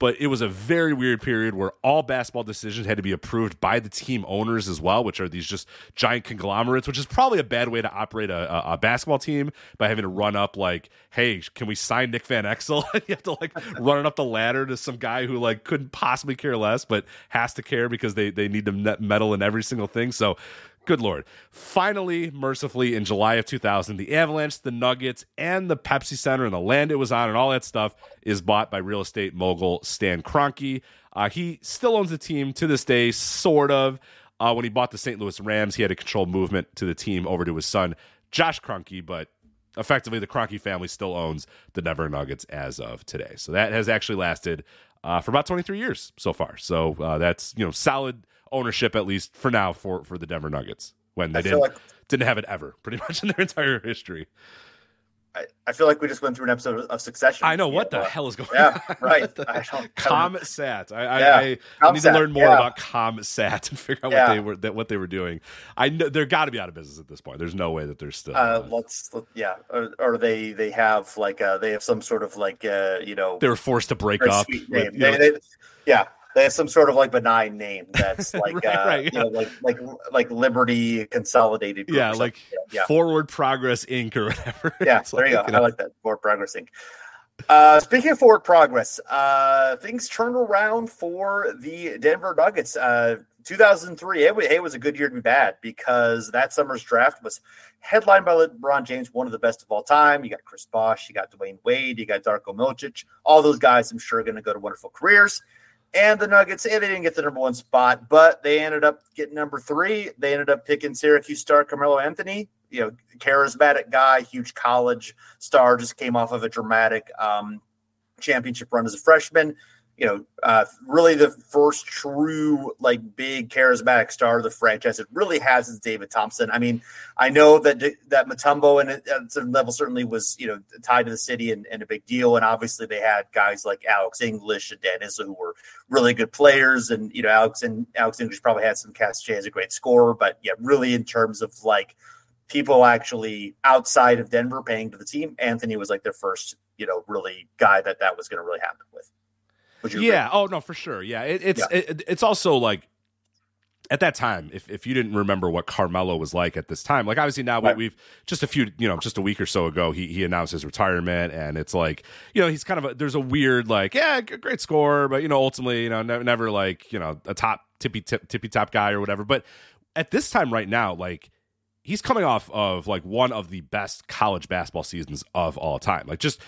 But it was a very weird period where all basketball decisions had to be approved by the team owners as well, which are these just giant conglomerates, which is probably a bad way to operate a basketball team, by having to run up like, hey, can we sign Nick Van Exel? You have to like run it up the ladder to some guy who like couldn't possibly care less, but has to care because they need to meddle in every single thing. So good Lord. Finally, mercifully, in July of 2000, the Avalanche, the Nuggets, and the Pepsi Center and the land it was on and all that stuff is bought by real estate mogul Stan Kroenke. He still owns the team to this day, sort of. When he bought the St. Louis Rams, he had a controlled movement to the team over to his son, Josh Kroenke, but effectively the Kroenke family still owns the Denver Nuggets as of today. So that has actually lasted for about 23 years so far. So that's, you know, solid ownership, at least for now, for the Denver Nuggets, when they didn't have it ever, pretty much in their entire history. I feel like we just went through an episode of Succession. I know. What the hell is going on? Yeah, right. ComSat. I need to learn more about ComSat and figure out what they were doing. I know they're got to be out of business at this point. There's no way that they're still. Or they have like they have some sort of like you know, they were forced to break up. With, they have some sort of like benign name that's like right. You know, like Liberty Consolidated Group, Forward Progress Inc. or whatever. Yeah, there you go. You know. I like that, Forward Progress Inc. Speaking of Forward Progress, things turned around for the Denver Nuggets. 2003, it was a good year to be bad, because that summer's draft was headlined by LeBron James, one of the best of all time. You got Chris Bosh, you got Dwayne Wade, you got Darko Milicic. All those guys, I'm sure, are going to go to wonderful careers. And the Nuggets, they didn't get the number one spot, but they ended up getting number three. They ended up picking Syracuse star Carmelo Anthony, you know, charismatic guy, huge college star, just came off of a dramatic championship run as a freshman. You know, really the first true, like, big charismatic star of the franchise. It really has since David Thompson. I mean, I know that Mutombo at some level certainly was, you know, tied to the city and a big deal. And obviously they had guys like Alex English and Dan Issel who were really good players. And, you know, Alex English probably had some cachet as a great scorer. But, yeah, really in terms of, like, people actually outside of Denver paying to the team, Anthony was, like, their first, you know, really guy that was going to really happen with. Yeah. Agree? Oh no, for sure. Yeah. It's also like at that time, if you didn't remember what Carmelo was like at this time, like obviously now we've just a few, you know, just a week or so ago, he announced his retirement, and it's like, you know, he's kind of there's a weird like, yeah, great scorer, but you know, ultimately, you know, never like, you know, a top tippy top guy or whatever. But at this time right now, like, he's coming off of like one of the best college basketball seasons of all time. Like, just.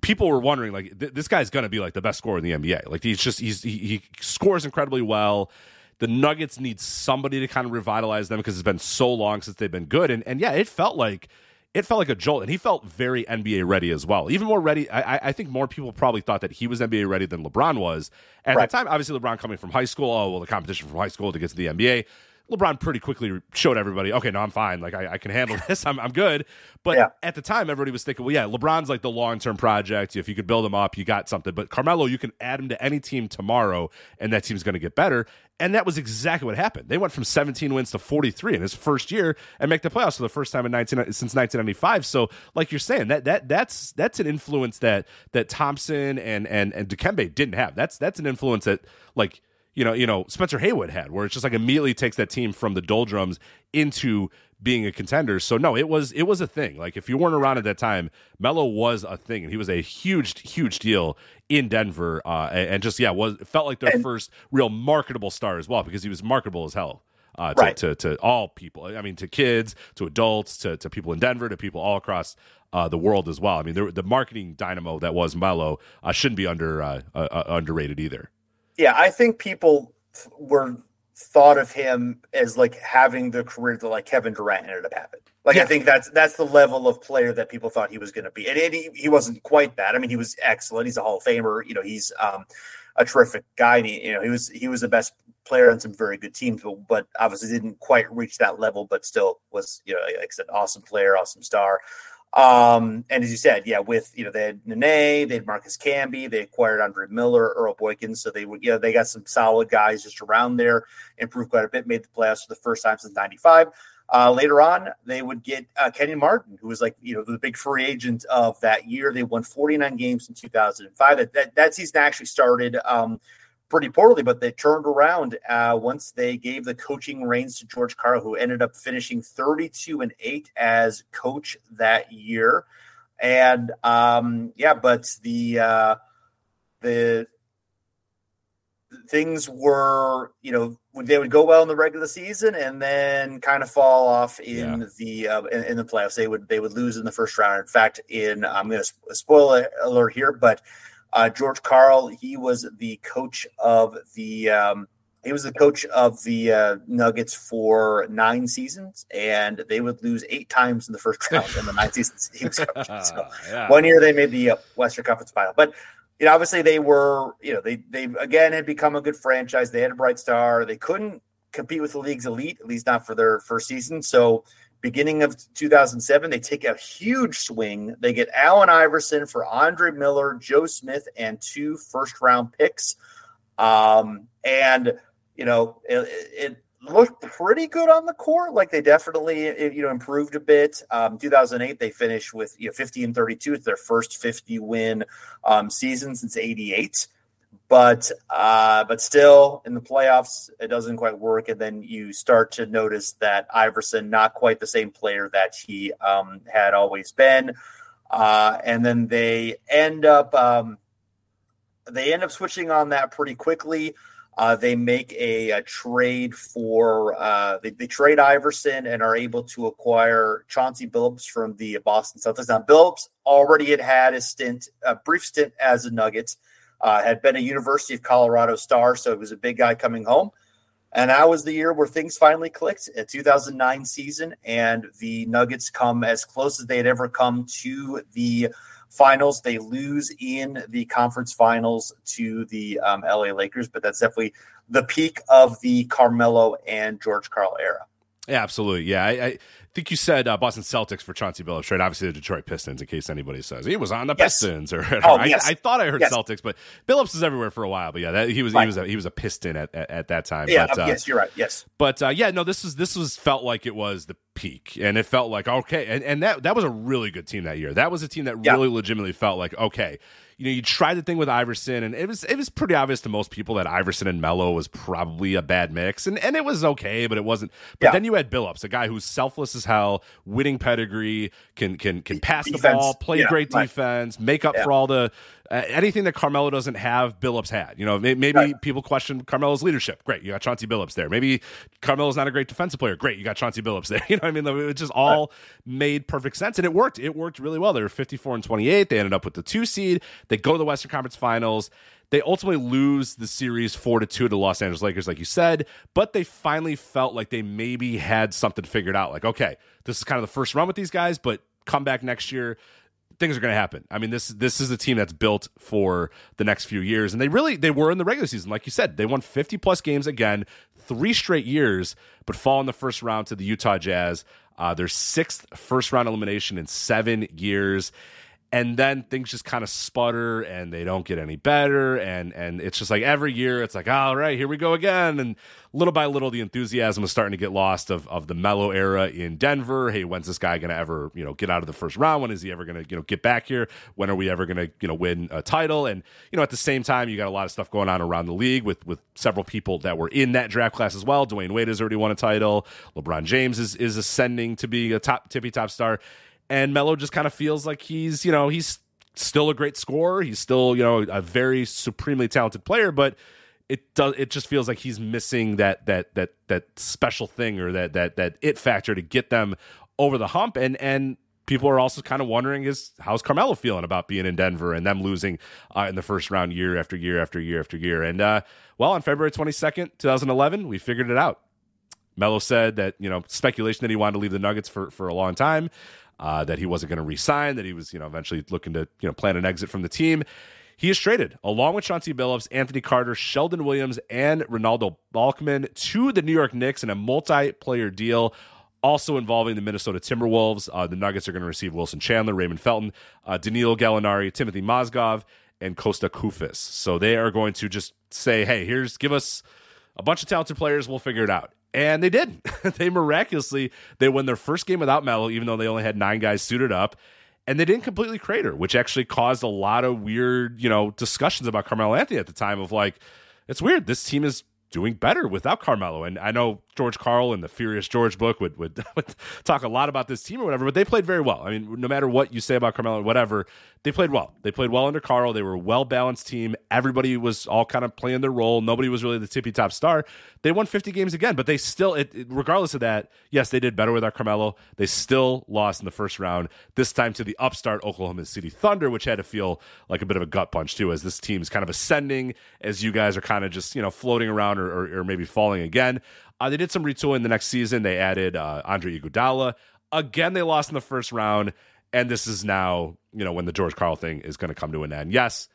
People were wondering, like, this guy's going to be, like, the best scorer in the NBA. Like, he scores incredibly well. The Nuggets need somebody to kind of revitalize them because it's been so long since they've been good. And yeah, it felt like a jolt. And he felt very NBA ready as well. Even more ready. I think more people probably thought that he was NBA ready than LeBron was. At that time, obviously, LeBron coming from high school. Oh, well, the competition from high school to get to the NBA. LeBron pretty quickly showed everybody, okay, no, I'm fine. Like, I can handle this. I'm good. But at the time, everybody was thinking, well, yeah, LeBron's like the long-term project. If you could build him up, you got something. But Carmelo, you can add him to any team tomorrow, and that team's going to get better. And that was exactly what happened. They went from 17 wins to 43 in his first year and make the playoffs for the first time since 1995. So, like you're saying, that's an influence that Thompson and Dikembe didn't have. That's an influence that, like, you know, Spencer Haywood had, where it's just like immediately takes that team from the doldrums into being a contender. So no, it was a thing. Like, if you weren't around at that time, Melo was a thing, and he was a huge deal in Denver. And just felt like their first real marketable star as well, because he was marketable as hell to all people. I mean, to kids, to adults, to people in Denver, to people all across the world as well. I mean, the marketing dynamo that was Melo shouldn't be underrated either. Yeah, I think people thought of him as like having the career that like Kevin Durant ended up having. Like, I think that's the level of player that people thought he was going to be, and he wasn't quite that. I mean, he was excellent. He's a Hall of Famer. You know, he's a terrific guy. And he was the best player on some very good teams, but obviously didn't quite reach that level. But still was, you know, like I said, awesome player, awesome star. And as you said, with, you know, they had Nene, they had Marcus Camby, they acquired Andre Miller, Earl Boykins. So they would, you know, they got some solid guys just around there, improved quite a bit, made the playoffs for the first time since 95. Later on, they would get Kenyon Martin, who was the big free agent of that year. They won 49 games in 2005. That season actually started pretty poorly, but they turned around once they gave the coaching reins to George Karl, who ended up finishing 32-8 as coach that year. And but the things were, they would go well in the regular season and then kind of fall off in the playoffs. They would lose in the first round. In fact, I'm going to spoiler alert here, but George Karl, he was the coach of the Nuggets for 9 seasons, and they would lose 8 times in the first round in the 9 seasons he was coaching. So one year they made the Western Conference Final, but obviously they were, they again had become a good franchise. They had a bright star. They couldn't compete with the league's elite, at least not for their first season. So beginning of 2007, they take a huge swing. They get Allen Iverson for Andre Miller, Joe Smith, and 2 first-round picks. It looked pretty good on the court. Like, they definitely, improved a bit. 2008, they finished with 50-32. It's their first 50-win season since '88. But still, in the playoffs, it doesn't quite work. And then you start to notice that Iverson, not quite the same player that he had always been. And then they end up switching on that pretty quickly. They make a trade for they trade Iverson and are able to acquire Chauncey Billups from the Boston Celtics. Now, Billups already had a brief stint as a Nugget. Had been a University of Colorado star, so it was a big guy coming home. And that was the year where things finally clicked, a 2009 season, and the Nuggets come as close as they had ever come to the finals. They lose in the conference finals to the LA Lakers, but that's definitely the peak of the Carmelo and George Karl era. Yeah, absolutely. Yeah, I think you said Boston Celtics for Chauncey Billups, right? Obviously, the Detroit Pistons, in case anybody says he was on the Pistons. I thought I heard Celtics, but Billups was everywhere for a while. But yeah, he was a Piston at that time. Yeah, but, yes, you're right. Yes, but this was felt like it was the peak, and it felt like okay, and that was a really good team that year. That was a team that really legitimately felt like okay. You tried the thing with Iverson, and it was pretty obvious to most people that Iverson and Melo was probably a bad mix, and it was okay, but it wasn't. But then you had Billups, a guy who's selfless as hell, winning pedigree, can pass the ball, play great defense, make up for all the anything that Carmelo doesn't have. Billups had. Maybe people question Carmelo's leadership. Great, you got Chauncey Billups there. Maybe Carmelo's not a great defensive player. Great, you got Chauncey Billups there. It just all made perfect sense, and it worked. It worked really well. They were 54-28. They ended up with the 2 seed. They go to the Western Conference Finals. They ultimately lose the series 4-2 to the Los Angeles Lakers, like you said, but they finally felt like they maybe had something figured out. Like, okay, this is kind of the first run with these guys, but come back next year, things are going to happen. I mean, this is a team that's built for the next few years, and they were in the regular season. Like you said, they won 50-plus games again, 3 straight years, but fall in the first round to the Utah Jazz, their 6th first-round elimination in 7 years. And then things just kind of sputter, and they don't get any better, and it's just like every year it's like, all right, here we go again. And little by little, the enthusiasm is starting to get lost of the Melo era in Denver. Hey, when's this guy going to ever get out of the first round? When is he ever going to get back here? When are we ever going to win a title? And at the same time, you got a lot of stuff going on around the league with several people that were in that draft class as well. Dwayne Wade has already won a title. LeBron James is ascending to be a tippy top star. And Melo just kind of feels like he's still a great scorer. He's still, a very supremely talented player, but it just feels like he's missing that special thing or that it factor to get them over the hump. And people are also kind of wondering how's Carmelo feeling about being in Denver and them losing in the first round year after year after year after year. And on February 22nd, 2011, we figured it out. Melo said that speculation that he wanted to leave the Nuggets for a long time. That he wasn't going to re-sign, that he was eventually looking to plan an exit from the team. He is traded, along with Chauncey Billups, Anthony Carter, Sheldon Williams, and Ronaldo Balkman to the New York Knicks in a multi-player deal, also involving the Minnesota Timberwolves. The Nuggets are going to receive Wilson Chandler, Raymond Felton, Danilo Gallinari, Timothy Mozgov, and Costa Koufis. So they are going to just say, hey, give us a bunch of talented players, we'll figure it out. And they did. They miraculously, they won their first game without Melo, even though they only had 9 guys suited up. And they didn't completely crater, which actually caused a lot of weird, discussions about Carmelo Anthony at the time of like, it's weird. This team is doing better without Carmelo. And I know George Karl and the Furious George book would talk a lot about this team or whatever, but they played very well. I mean, no matter what you say about Carmelo or whatever, they played well. They played well under Karl. They were a well-balanced team. Everybody was all kind of playing their role. Nobody was really the tippy-top star. They won 50 games again, but they still, regardless of that, yes, they did better without Carmelo. They still lost in the first round, this time to the upstart Oklahoma City Thunder, which had to feel like a bit of a gut punch too, as this team is kind of ascending, as you guys are kind of just, floating around or maybe falling again. They did some retooling the next season. They added Andre Iguodala. Again, they lost in the first round, and this is now, when the George Karl thing is going to come to an end. Yes,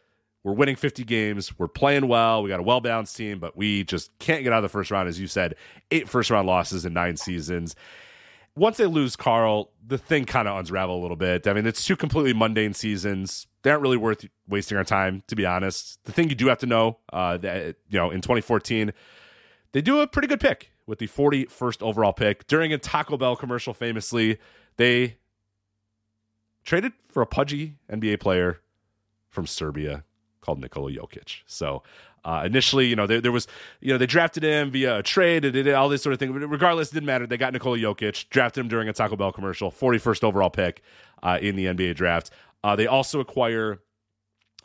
we're winning 50 games. We're playing well. We got a well-balanced team, but we just can't get out of the first round. As you said, 8 first-round losses in 9 seasons. Once they lose Karl, the thing kind of unravels a little bit. I mean, it's 2 completely mundane seasons. They aren't really worth wasting our time, to be honest. The thing you do have to know, that in 2014, they do a pretty good pick. With the 41st overall pick, during a Taco Bell commercial, famously, they traded for a pudgy NBA player from Serbia called Nikola Jokic. So initially, there was, they drafted him via a trade and did all this sort of thing. But regardless, it didn't matter. They got Nikola Jokic, drafted him during a Taco Bell commercial, 41st overall pick in the NBA draft. They also acquire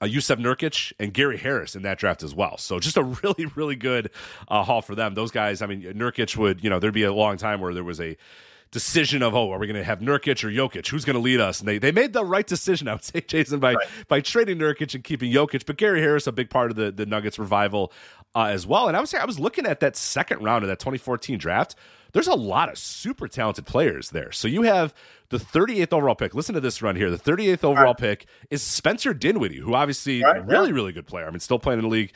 Jusuf Nurkic and Gary Harris in that draft as well. So just a really, really good haul for them. Those guys, I mean, Nurkic would, there'd be a long time where there was a decision of, are we going to have Nurkic or Jokic? Who's going to lead us? And they made the right decision, I would say, Jason, by trading Nurkic and keeping Jokic. But Gary Harris, a big part of the Nuggets revival as well. And I was looking at that second round of that 2014 draft. There's a lot of super talented players there. So you have the 38th overall pick. Listen to this run here. The 38th overall pick is Spencer Dinwiddie, who obviously a really, really good player. I mean, still playing in the league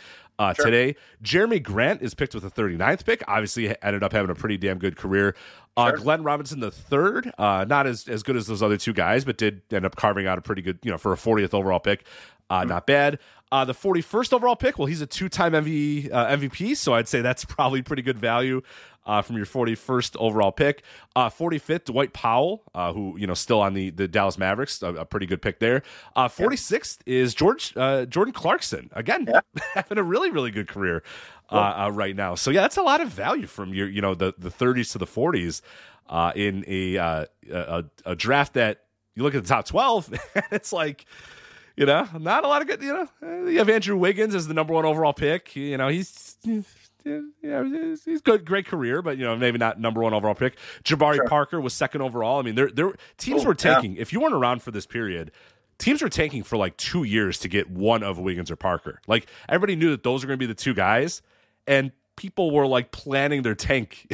today. Jeremy Grant is picked with the 39th pick. Obviously ended up having a pretty damn good career. Glenn Robinson the third, not as good as those other 2 guys, but did end up carving out a pretty good, for a 40th overall pick. Not bad. The 41st overall pick, well, he's a 2-time MVP, so I'd say that's probably pretty good value from your 41st overall pick. 45th, Dwight Powell, who, still on the Dallas Mavericks, a pretty good pick there. 46th is Jordan Clarkson, again, having a really, really good career right now. So, yeah, that's a lot of value from your, the 30s to the 40s in a draft that you look at the top 12, and it's like, not a lot of good, you have Andrew Wiggins as the number 1 overall pick. He's good, great career, but, maybe not number 1 overall pick. Jabari Parker was 2nd overall. I mean, there teams were tanking. Yeah. If you weren't around for this period, teams were tanking for like 2 years to get one of Wiggins or Parker. Like, everybody knew that those were going to be the 2 guys, and people were like planning their tank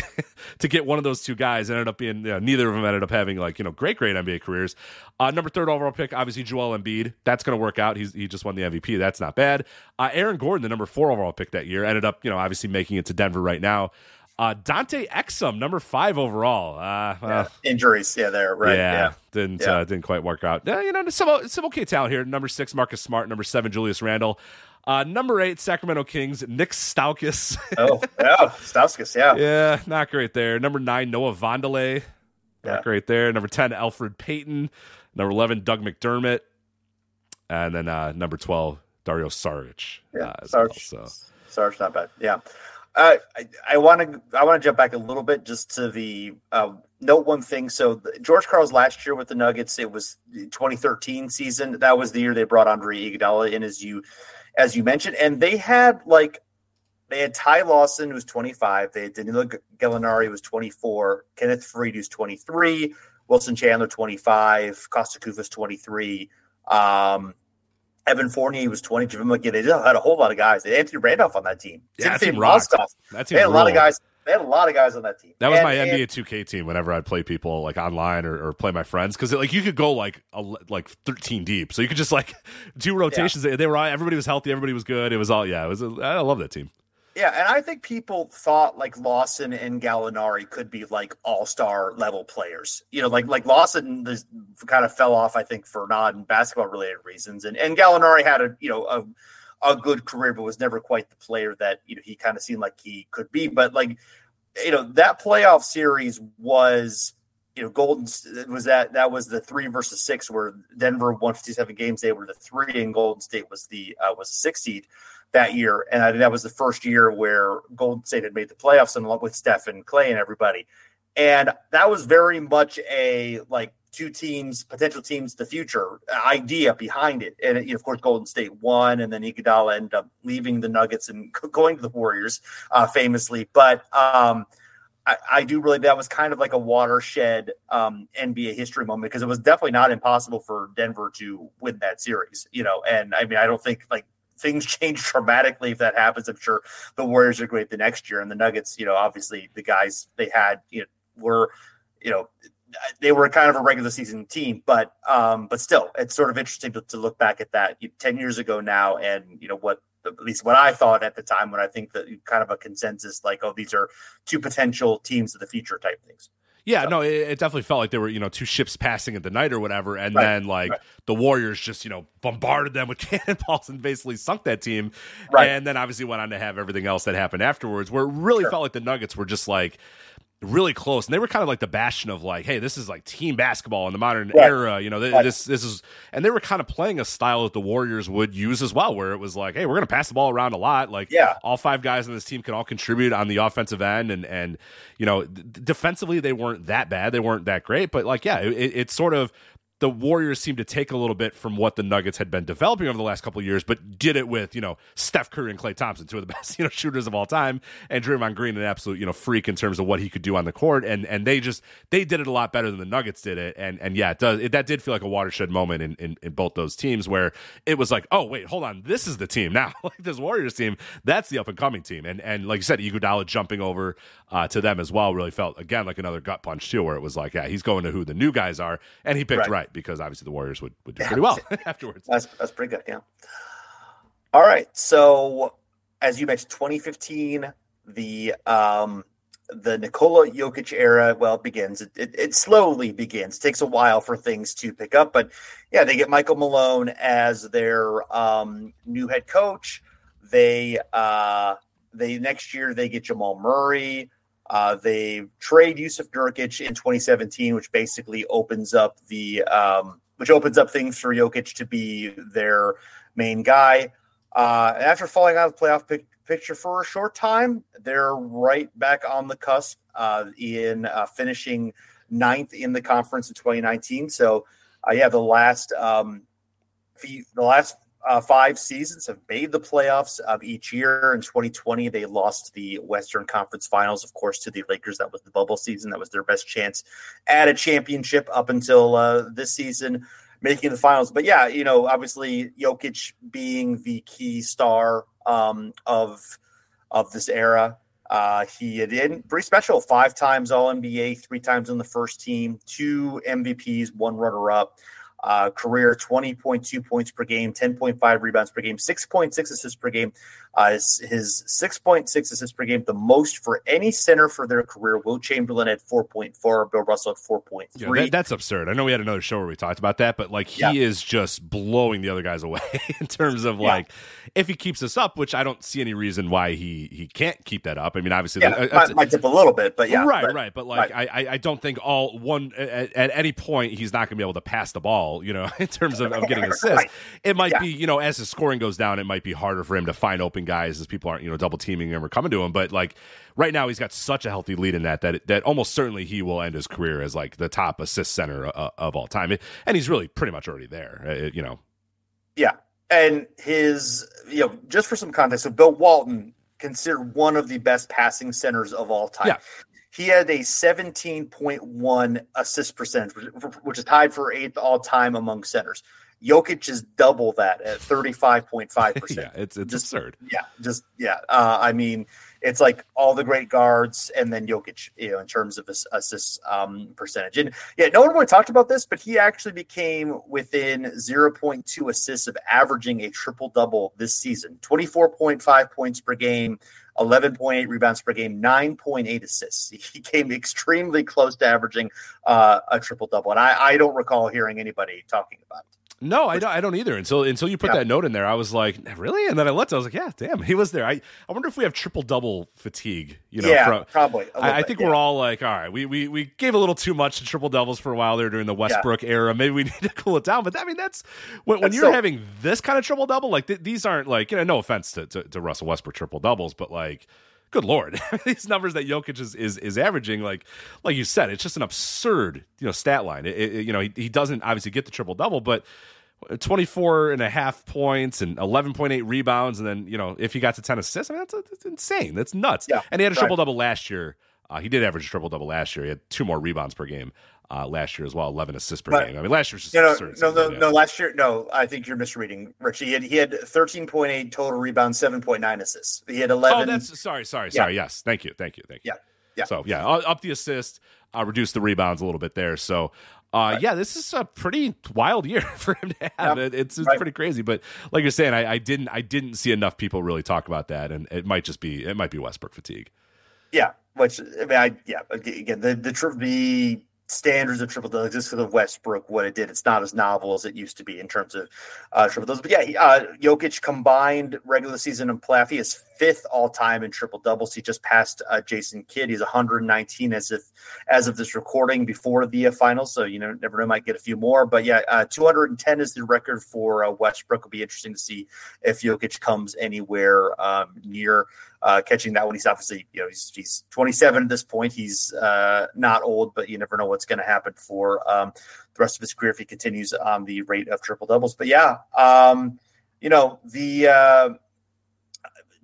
to get one of those 2 guys. Ended up being neither of them ended up having like great NBA careers. Number 3rd overall pick, obviously Joel Embiid. That's going to work out. He just won the MVP. That's not bad. Aaron Gordon, the number 4 overall pick that year, ended up obviously making it to Denver right now. Dante Exum, number 5 overall. Injuries, there, right? Yeah. Didn't quite work out. Some okay talent here. Number 6, Marcus Smart. Number 7, Julius Randle. Number 8, Sacramento Kings, Nick Stauskas. Stauskas, yeah, not great there. Number 9, Noah Vondelay, not great there. Number 10, Elfrid Payton. Number 11, Doug McDermott, and then number 12, Dario Saric. Saric, not bad. Yeah, I want to jump back a little bit just to the note one thing. So George Karl's last year with the Nuggets, it was the 2013 season. That was the year they brought Andre Iguodala in, as you mentioned, and they had Ty Lawson, who's 25. They had Danilo Gallinari, who's 24. Kenneth Faried, who's 23. Wilson Chandler, 25. Costa Kufas, 23. Evan Fournier was 20. JaVale McGee. They had a whole lot of guys. They had Anthony Randolph on that team. Yeah, that team rocked. They had a lot of guys. They had a lot of guys on that team. That was my NBA 2K team. Whenever I'd play people like online or play my friends, because you could go like 13 deep, so you could just do rotations. Yeah. They were all, everybody was healthy, everybody was good. It was all I love that team. Yeah, and I think people thought Lawson and Gallinari could be all-star level players. Like Lawson kind of fell off, I think, for non-basketball related reasons, and Gallinari had a a good career, but was never quite the player that, you know, he kind of seemed like he could be. But, like, you know, that playoff series was, you know, Golden was that was the 3 versus 6 where Denver won 57 games. They were the 3 and Golden State was the 6 seed that year. And I think that was the first year where Golden State had made the playoffs, and along with Steph and Clay and everybody. And that was very much a, like, two teams, potential teams, the future idea behind it. And, of course, Golden State won, and then Iguodala ended up leaving the Nuggets and going to the Warriors, famously. But I do really – that was kind of like a watershed NBA history moment, because it was definitely not impossible for Denver to win that series, you know. And, I mean, I don't think, like, things change dramatically if that happens. I'm sure the Warriors are great the next year. And the Nuggets, you know, obviously the guys they had, you know, were, you know – they were kind of a regular season team, but still, it's sort of interesting to look back at that 10 years ago now, and you know what, at least what I thought at the time, when I think that kind of a consensus, like, oh, these are two potential teams of the future type things. Yeah, so. No, it definitely felt like there were, you know, two ships passing at the night or whatever, and right. Then like right. The Warriors just, you know, bombarded them with cannonballs and basically sunk that team, right. And then obviously went on to have everything else that happened afterwards, where it really felt like the Nuggets were just like. Really close, and they were kind of like the bastion of like, hey, this is like team basketball in the modern era, you know. This is, and they were kind of playing a style that the Warriors would use as well, where it was like, hey, we're gonna pass the ball around a lot, like all 5 guys on this team can all contribute on the offensive end, and you know, defensively they weren't that bad, they weren't that great, but like it's sort of. The Warriors seemed to take a little bit from what the Nuggets had been developing over the last couple of years, but did it with, you know, Steph Curry and Klay Thompson, two of the best, you know, shooters of all time, and Draymond Green, an absolute, you know, freak in terms of what he could do on the court, and they did it a lot better than the Nuggets did it, and yeah, that did feel like a watershed moment in both those teams, where it was like, oh wait, hold on, this is the team now, like this Warriors team, that's the up and coming team, and like you said, Iguodala jumping over to them as well really felt again like another gut punch too, where it was like, yeah, he's going to who the new guys are, and he picked right. Because obviously the Warriors would do pretty well afterwards. That's pretty good, yeah. All right, so as you mentioned, 2015, the Nikola Jokic era, well, begins. It slowly begins. It takes a while for things to pick up, but yeah, they get Michael Malone as their new head coach. They next year they get Jamal Murray. They trade Jusuf Nurkic in 2017, which basically opens up things for Jokic to be their main guy. And after falling out of the playoff picture for a short time, they're right back on the cusp in finishing 9th in the conference in 2019. So, the last 5 seasons have made the playoffs of each year. In 2020, they lost the Western Conference Finals, of course, to the Lakers. That was the bubble season. That was their best chance at a championship up until this season, making the finals. But yeah, you know, obviously Jokic being the key star of this era. He had been pretty special. 5 times All-NBA, 3 times on the first team, 2 MVPs, 1 runner-up. Career 20.2 points per game, 10.5 rebounds per game, 6.6 assists per game. His 6.6 assists per game, the most for any center for their career. Will Chamberlain at 4.4, Bill Russell at 4.3. Yeah, that's absurd. I know we had another show where we talked about that, but like he is just blowing the other guys away in terms of like if he keeps this up, which I don't see any reason why he can't keep that up. I mean, obviously, might dip a little bit, but yeah, right. But like I don't think all one at any point he's not going to be able to pass the ball. You know, in terms of getting assists, it might be, you know, as his scoring goes down, it might be harder for him to find open guys as people aren't, you know, double teaming him or coming to him. But like right now, he's got such a healthy lead in that almost certainly he will end his career as like the top assist center of all time. And he's really pretty much already there, you know. Yeah. And his, you know, just for some context, so Bill Walton considered one of the best passing centers of all time. Yeah. He had a 17.1 assist percentage, which is tied for 8th all-time among centers. Jokic is double that at 35.5%. Yeah, it's just, absurd. Yeah, just yeah. I mean, it's like all the great guards and then Jokic, you know, in terms of assist percentage. And yeah, no one really talked about this, but he actually became within 0.2 assists of averaging a triple-double this season. 24.5 points per game. 11.8 rebounds per game, 9.8 assists. He came extremely close to averaging a triple-double, and I don't recall hearing anybody talking about it. No, I don't either. Until you put that note in there, I was like, really? And then I looked, I was like, yeah, damn, he was there. I wonder if we have triple-double fatigue. You know, probably. I think we're all like, all right, we gave a little too much to triple-doubles for a while there during the Westbrook era. Maybe we need to cool it down. But, I mean, that's – when you're having this kind of triple-double, like these aren't like – you know, no offense to Russell Westbrook triple-doubles, but like – good Lord, these numbers that Jokic is averaging, like you said, it's just an absurd, you know, stat line. He doesn't obviously get the triple-double, but 24.5 points and 11.8 rebounds, and then, you know, if he got to 10 assists, I mean, that's insane. That's nuts. Yeah, and he had a triple-double last year. He did average a triple-double last year. He had 2 more rebounds per game last year as well, 11 assists per game. I mean, last year's just absurd. No, I think you're misreading, Rich. He had 13.8 total rebounds, 7.9 assists. He had 11. Oh, that's sorry. Yes, thank you. Yeah. So yeah, up the assist, reduce the rebounds a little bit there. So this is a pretty wild year for him to have. Yeah. It's pretty crazy. But like you're saying, I didn't see enough people really talk about that, and it might be Westbrook fatigue. Yeah, the standards of triple doubles just for the Westbrook, what it did. It's not as novel as it used to be in terms of triple doubles. But Jokic combined regular season and playoff, he is 5th all time in triple doubles. He just passed Jason Kidd. He's 119 as of this recording before the finals. So you know, never know, might get a few more. But 210 is the record for Westbrook. It'll be interesting to see if Jokic comes anywhere near. Catching that one. He's obviously, you know, he's 27 at this point. He's not old, but you never know what's going to happen for the rest of his career if he continues on the rate of triple doubles. But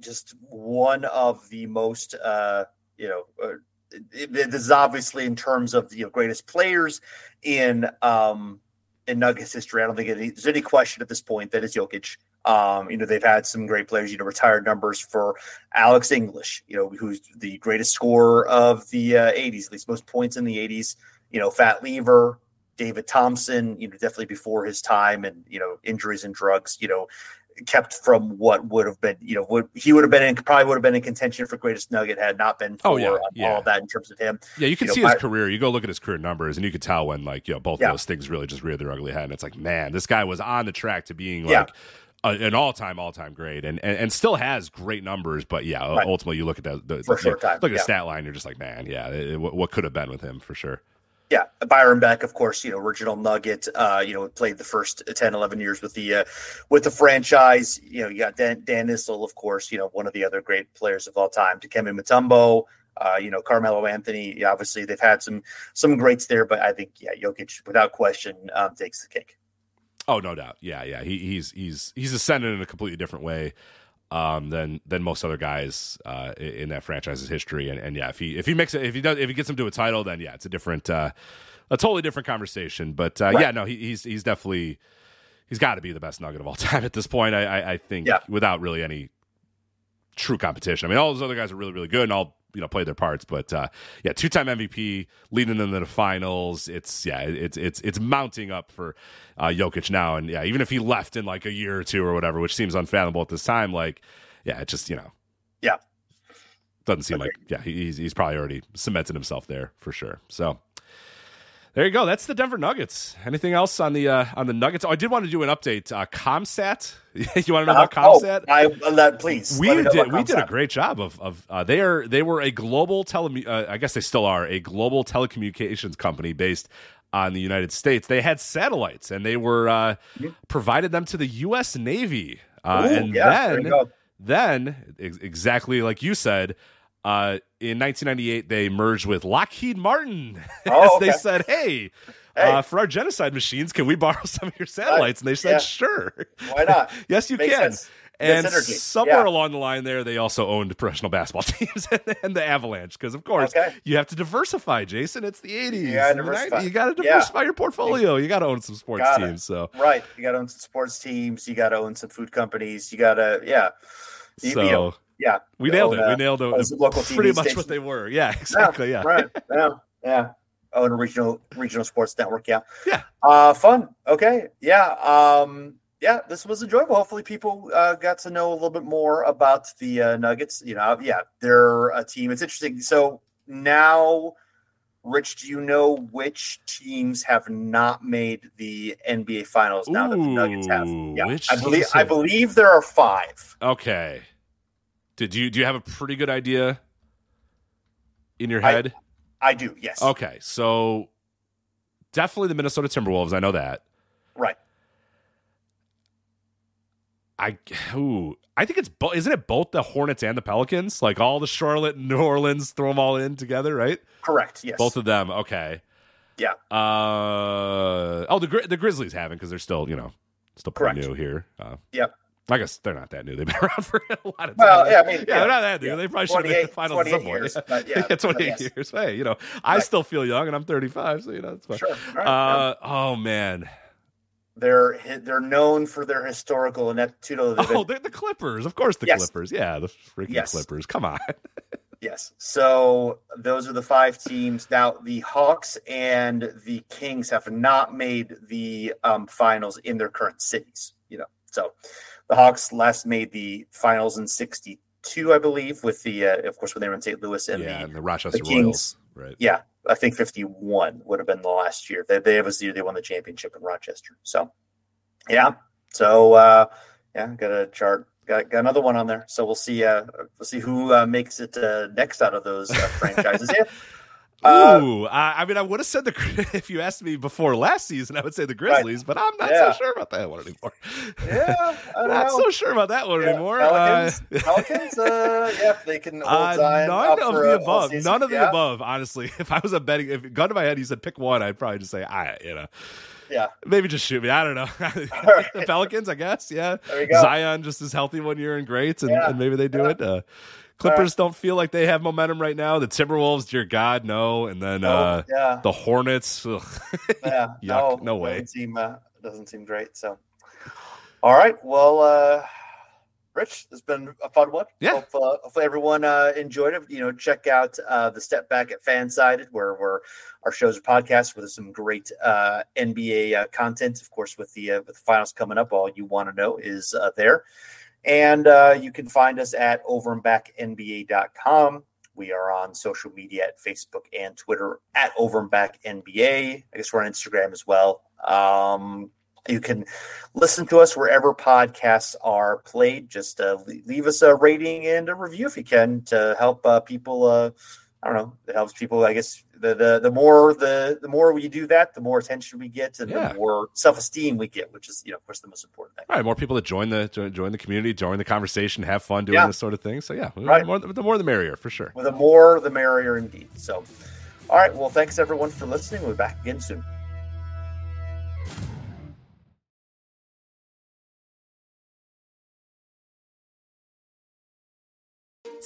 just one of the most, this is obviously in terms of the greatest players in Nuggets history. I don't think there's any question at this point that it's Jokic. They've had some great players, retired numbers for Alex English, who's the greatest scorer of the 80s, at least most points in the 80s, Fat Lever, David Thompson, definitely before his time and, injuries and drugs, kept from what would have been, he would have been in, probably would have been in contention for greatest Nugget had not been for all of that in terms of him. Yeah, you can see his career. You go look at his career numbers, and you could tell when both those things really just reared their ugly head. And it's like, man, this guy was on the track to being like an all-time great, and still has great numbers. But ultimately, you look at that the stat line, you're just like, man, what could have been with him for sure. Yeah, Byron Beck, of course, original Nugget, played the first 10, 11 years with the franchise. You got Dan Issel, of course, one of the other great players of all time. Dikembe Mutombo, Carmelo Anthony. Obviously, they've had some greats there, but I think Jokic, without question, takes the cake. Oh, no doubt. Yeah. He's ascended in a completely different way than most other guys in that franchise's history. And if he gets him to a title, then it's a totally different conversation. But he's definitely, he's got to be the best Nugget of all time at this point. I think without really any true competition. I mean, all those other guys are really, really good and all play their parts, but two-time MVP, leading them to the finals. It's mounting up for Jokic now, and even if he left in like a year or two or whatever, which seems unfathomable at this time, it just doesn't seem he's probably already cemented himself there for sure. So there you go. That's the Denver Nuggets. Anything else on the Nuggets? Oh, I did want to do an update. ComStat. You want to know about ComStat? Please. We did a great job of they were a global I guess they still are a global telecommunications company based on the United States. They had satellites and they were provided them to the U.S. Navy. Then exactly like you said. In 1998, they merged with Lockheed Martin. They said, hey. For our genocide machines, can we borrow some of your satellites? And they said, sure. Why not? Yes, you can. Sense. And somewhere along the line there, they also owned professional basketball teams and the Avalanche. Because, of course, you have to diversify, Jason. It's the 80s. You got to diversify your portfolio. You got to own some sports teams. So right. You got to own some sports teams. You got to own some food companies. You got to, we nailed it. We nailed it. Pretty much what they were. Yeah, exactly. Yeah. Right. Yeah. Oh, and a regional sports network. Yeah. Yeah. Fun. Okay. Yeah. This was enjoyable. Hopefully people got to know a little bit more about the Nuggets. They're a team. It's interesting. So now Rich, do you know which teams have not made the NBA Finals now that the Nuggets have? Yeah, I believe there are five. Okay. Do you have a pretty good idea in your head? I do, yes. Okay, so definitely the Minnesota Timberwolves. I know that. Right. I think it's both. Isn't it both the Hornets and the Pelicans? Like all the Charlotte and New Orleans, throw them all in together, right? Correct. Yes. Both of them. Okay. Yeah. The Grizzlies haven't because they're still, still pretty new here. Yep. I guess they're not that new. They've been around for a lot of time. Well, yeah, they're not that new. Yeah. They probably should have made the finals at some point. Yeah, 28 years. Hey, I still feel young, and I'm 35, so it's fine. Sure. Right. Oh man, they're known for their historical ineptitude. They're the Clippers, of course. Clippers, yeah, the freaking Clippers. Come on. Yes. So those are the five teams. Now the Hawks and the Kings have not made the finals in their current cities. So the Hawks last made the finals in 1962, I believe, with the, of course, when they were in St. Louis and the Rochester Royals. Right. Yeah, I think 1951 would have been the last year. That was the year they won the championship in Rochester. So, yeah. So, got a chart. Got another one on there. So we'll see who makes it next out of those franchises. Yeah. I would have said if you asked me before last season, I would say the Grizzlies, but I'm not so sure about that one anymore. Yeah, anymore. Pelicans, if they can hold Zion. None of the above. None of the above, honestly. If I was a betting, if gun to my head, you said pick one, I'd probably just say yeah, maybe just shoot me. I don't know. The Pelicans, I guess. Yeah, there you go. Zion just is healthy one year and great, and maybe they do it. Clippers don't feel like they have momentum right now. The Timberwolves, dear God, no. And then the Hornets. Ugh. Yeah, no way. Doesn't seem great. So, all right. Well, Rich, it's been a fun one. Yeah. Hopefully everyone enjoyed it. Check out the Step Back at Fansided, where our shows are podcasts, where there's some great NBA content. Of course, with the finals coming up, all you want to know is there. And you can find us at overandbacknba.com. We are on social media at Facebook and Twitter at overandbacknba. I guess we're on Instagram as well. You can listen to us wherever podcasts are played. Just leave us a rating and a review if you can to help people. I don't know. It helps people. I guess the more we do that, the more attention we get, and the more self-esteem we get, which is, of course, the most important thing. All right, more people that join the community, join the conversation, have fun doing this sort of thing. So the more the merrier, for sure. Well, the more the merrier, indeed. So, all right. Well, thanks everyone for listening. We'll be back again soon.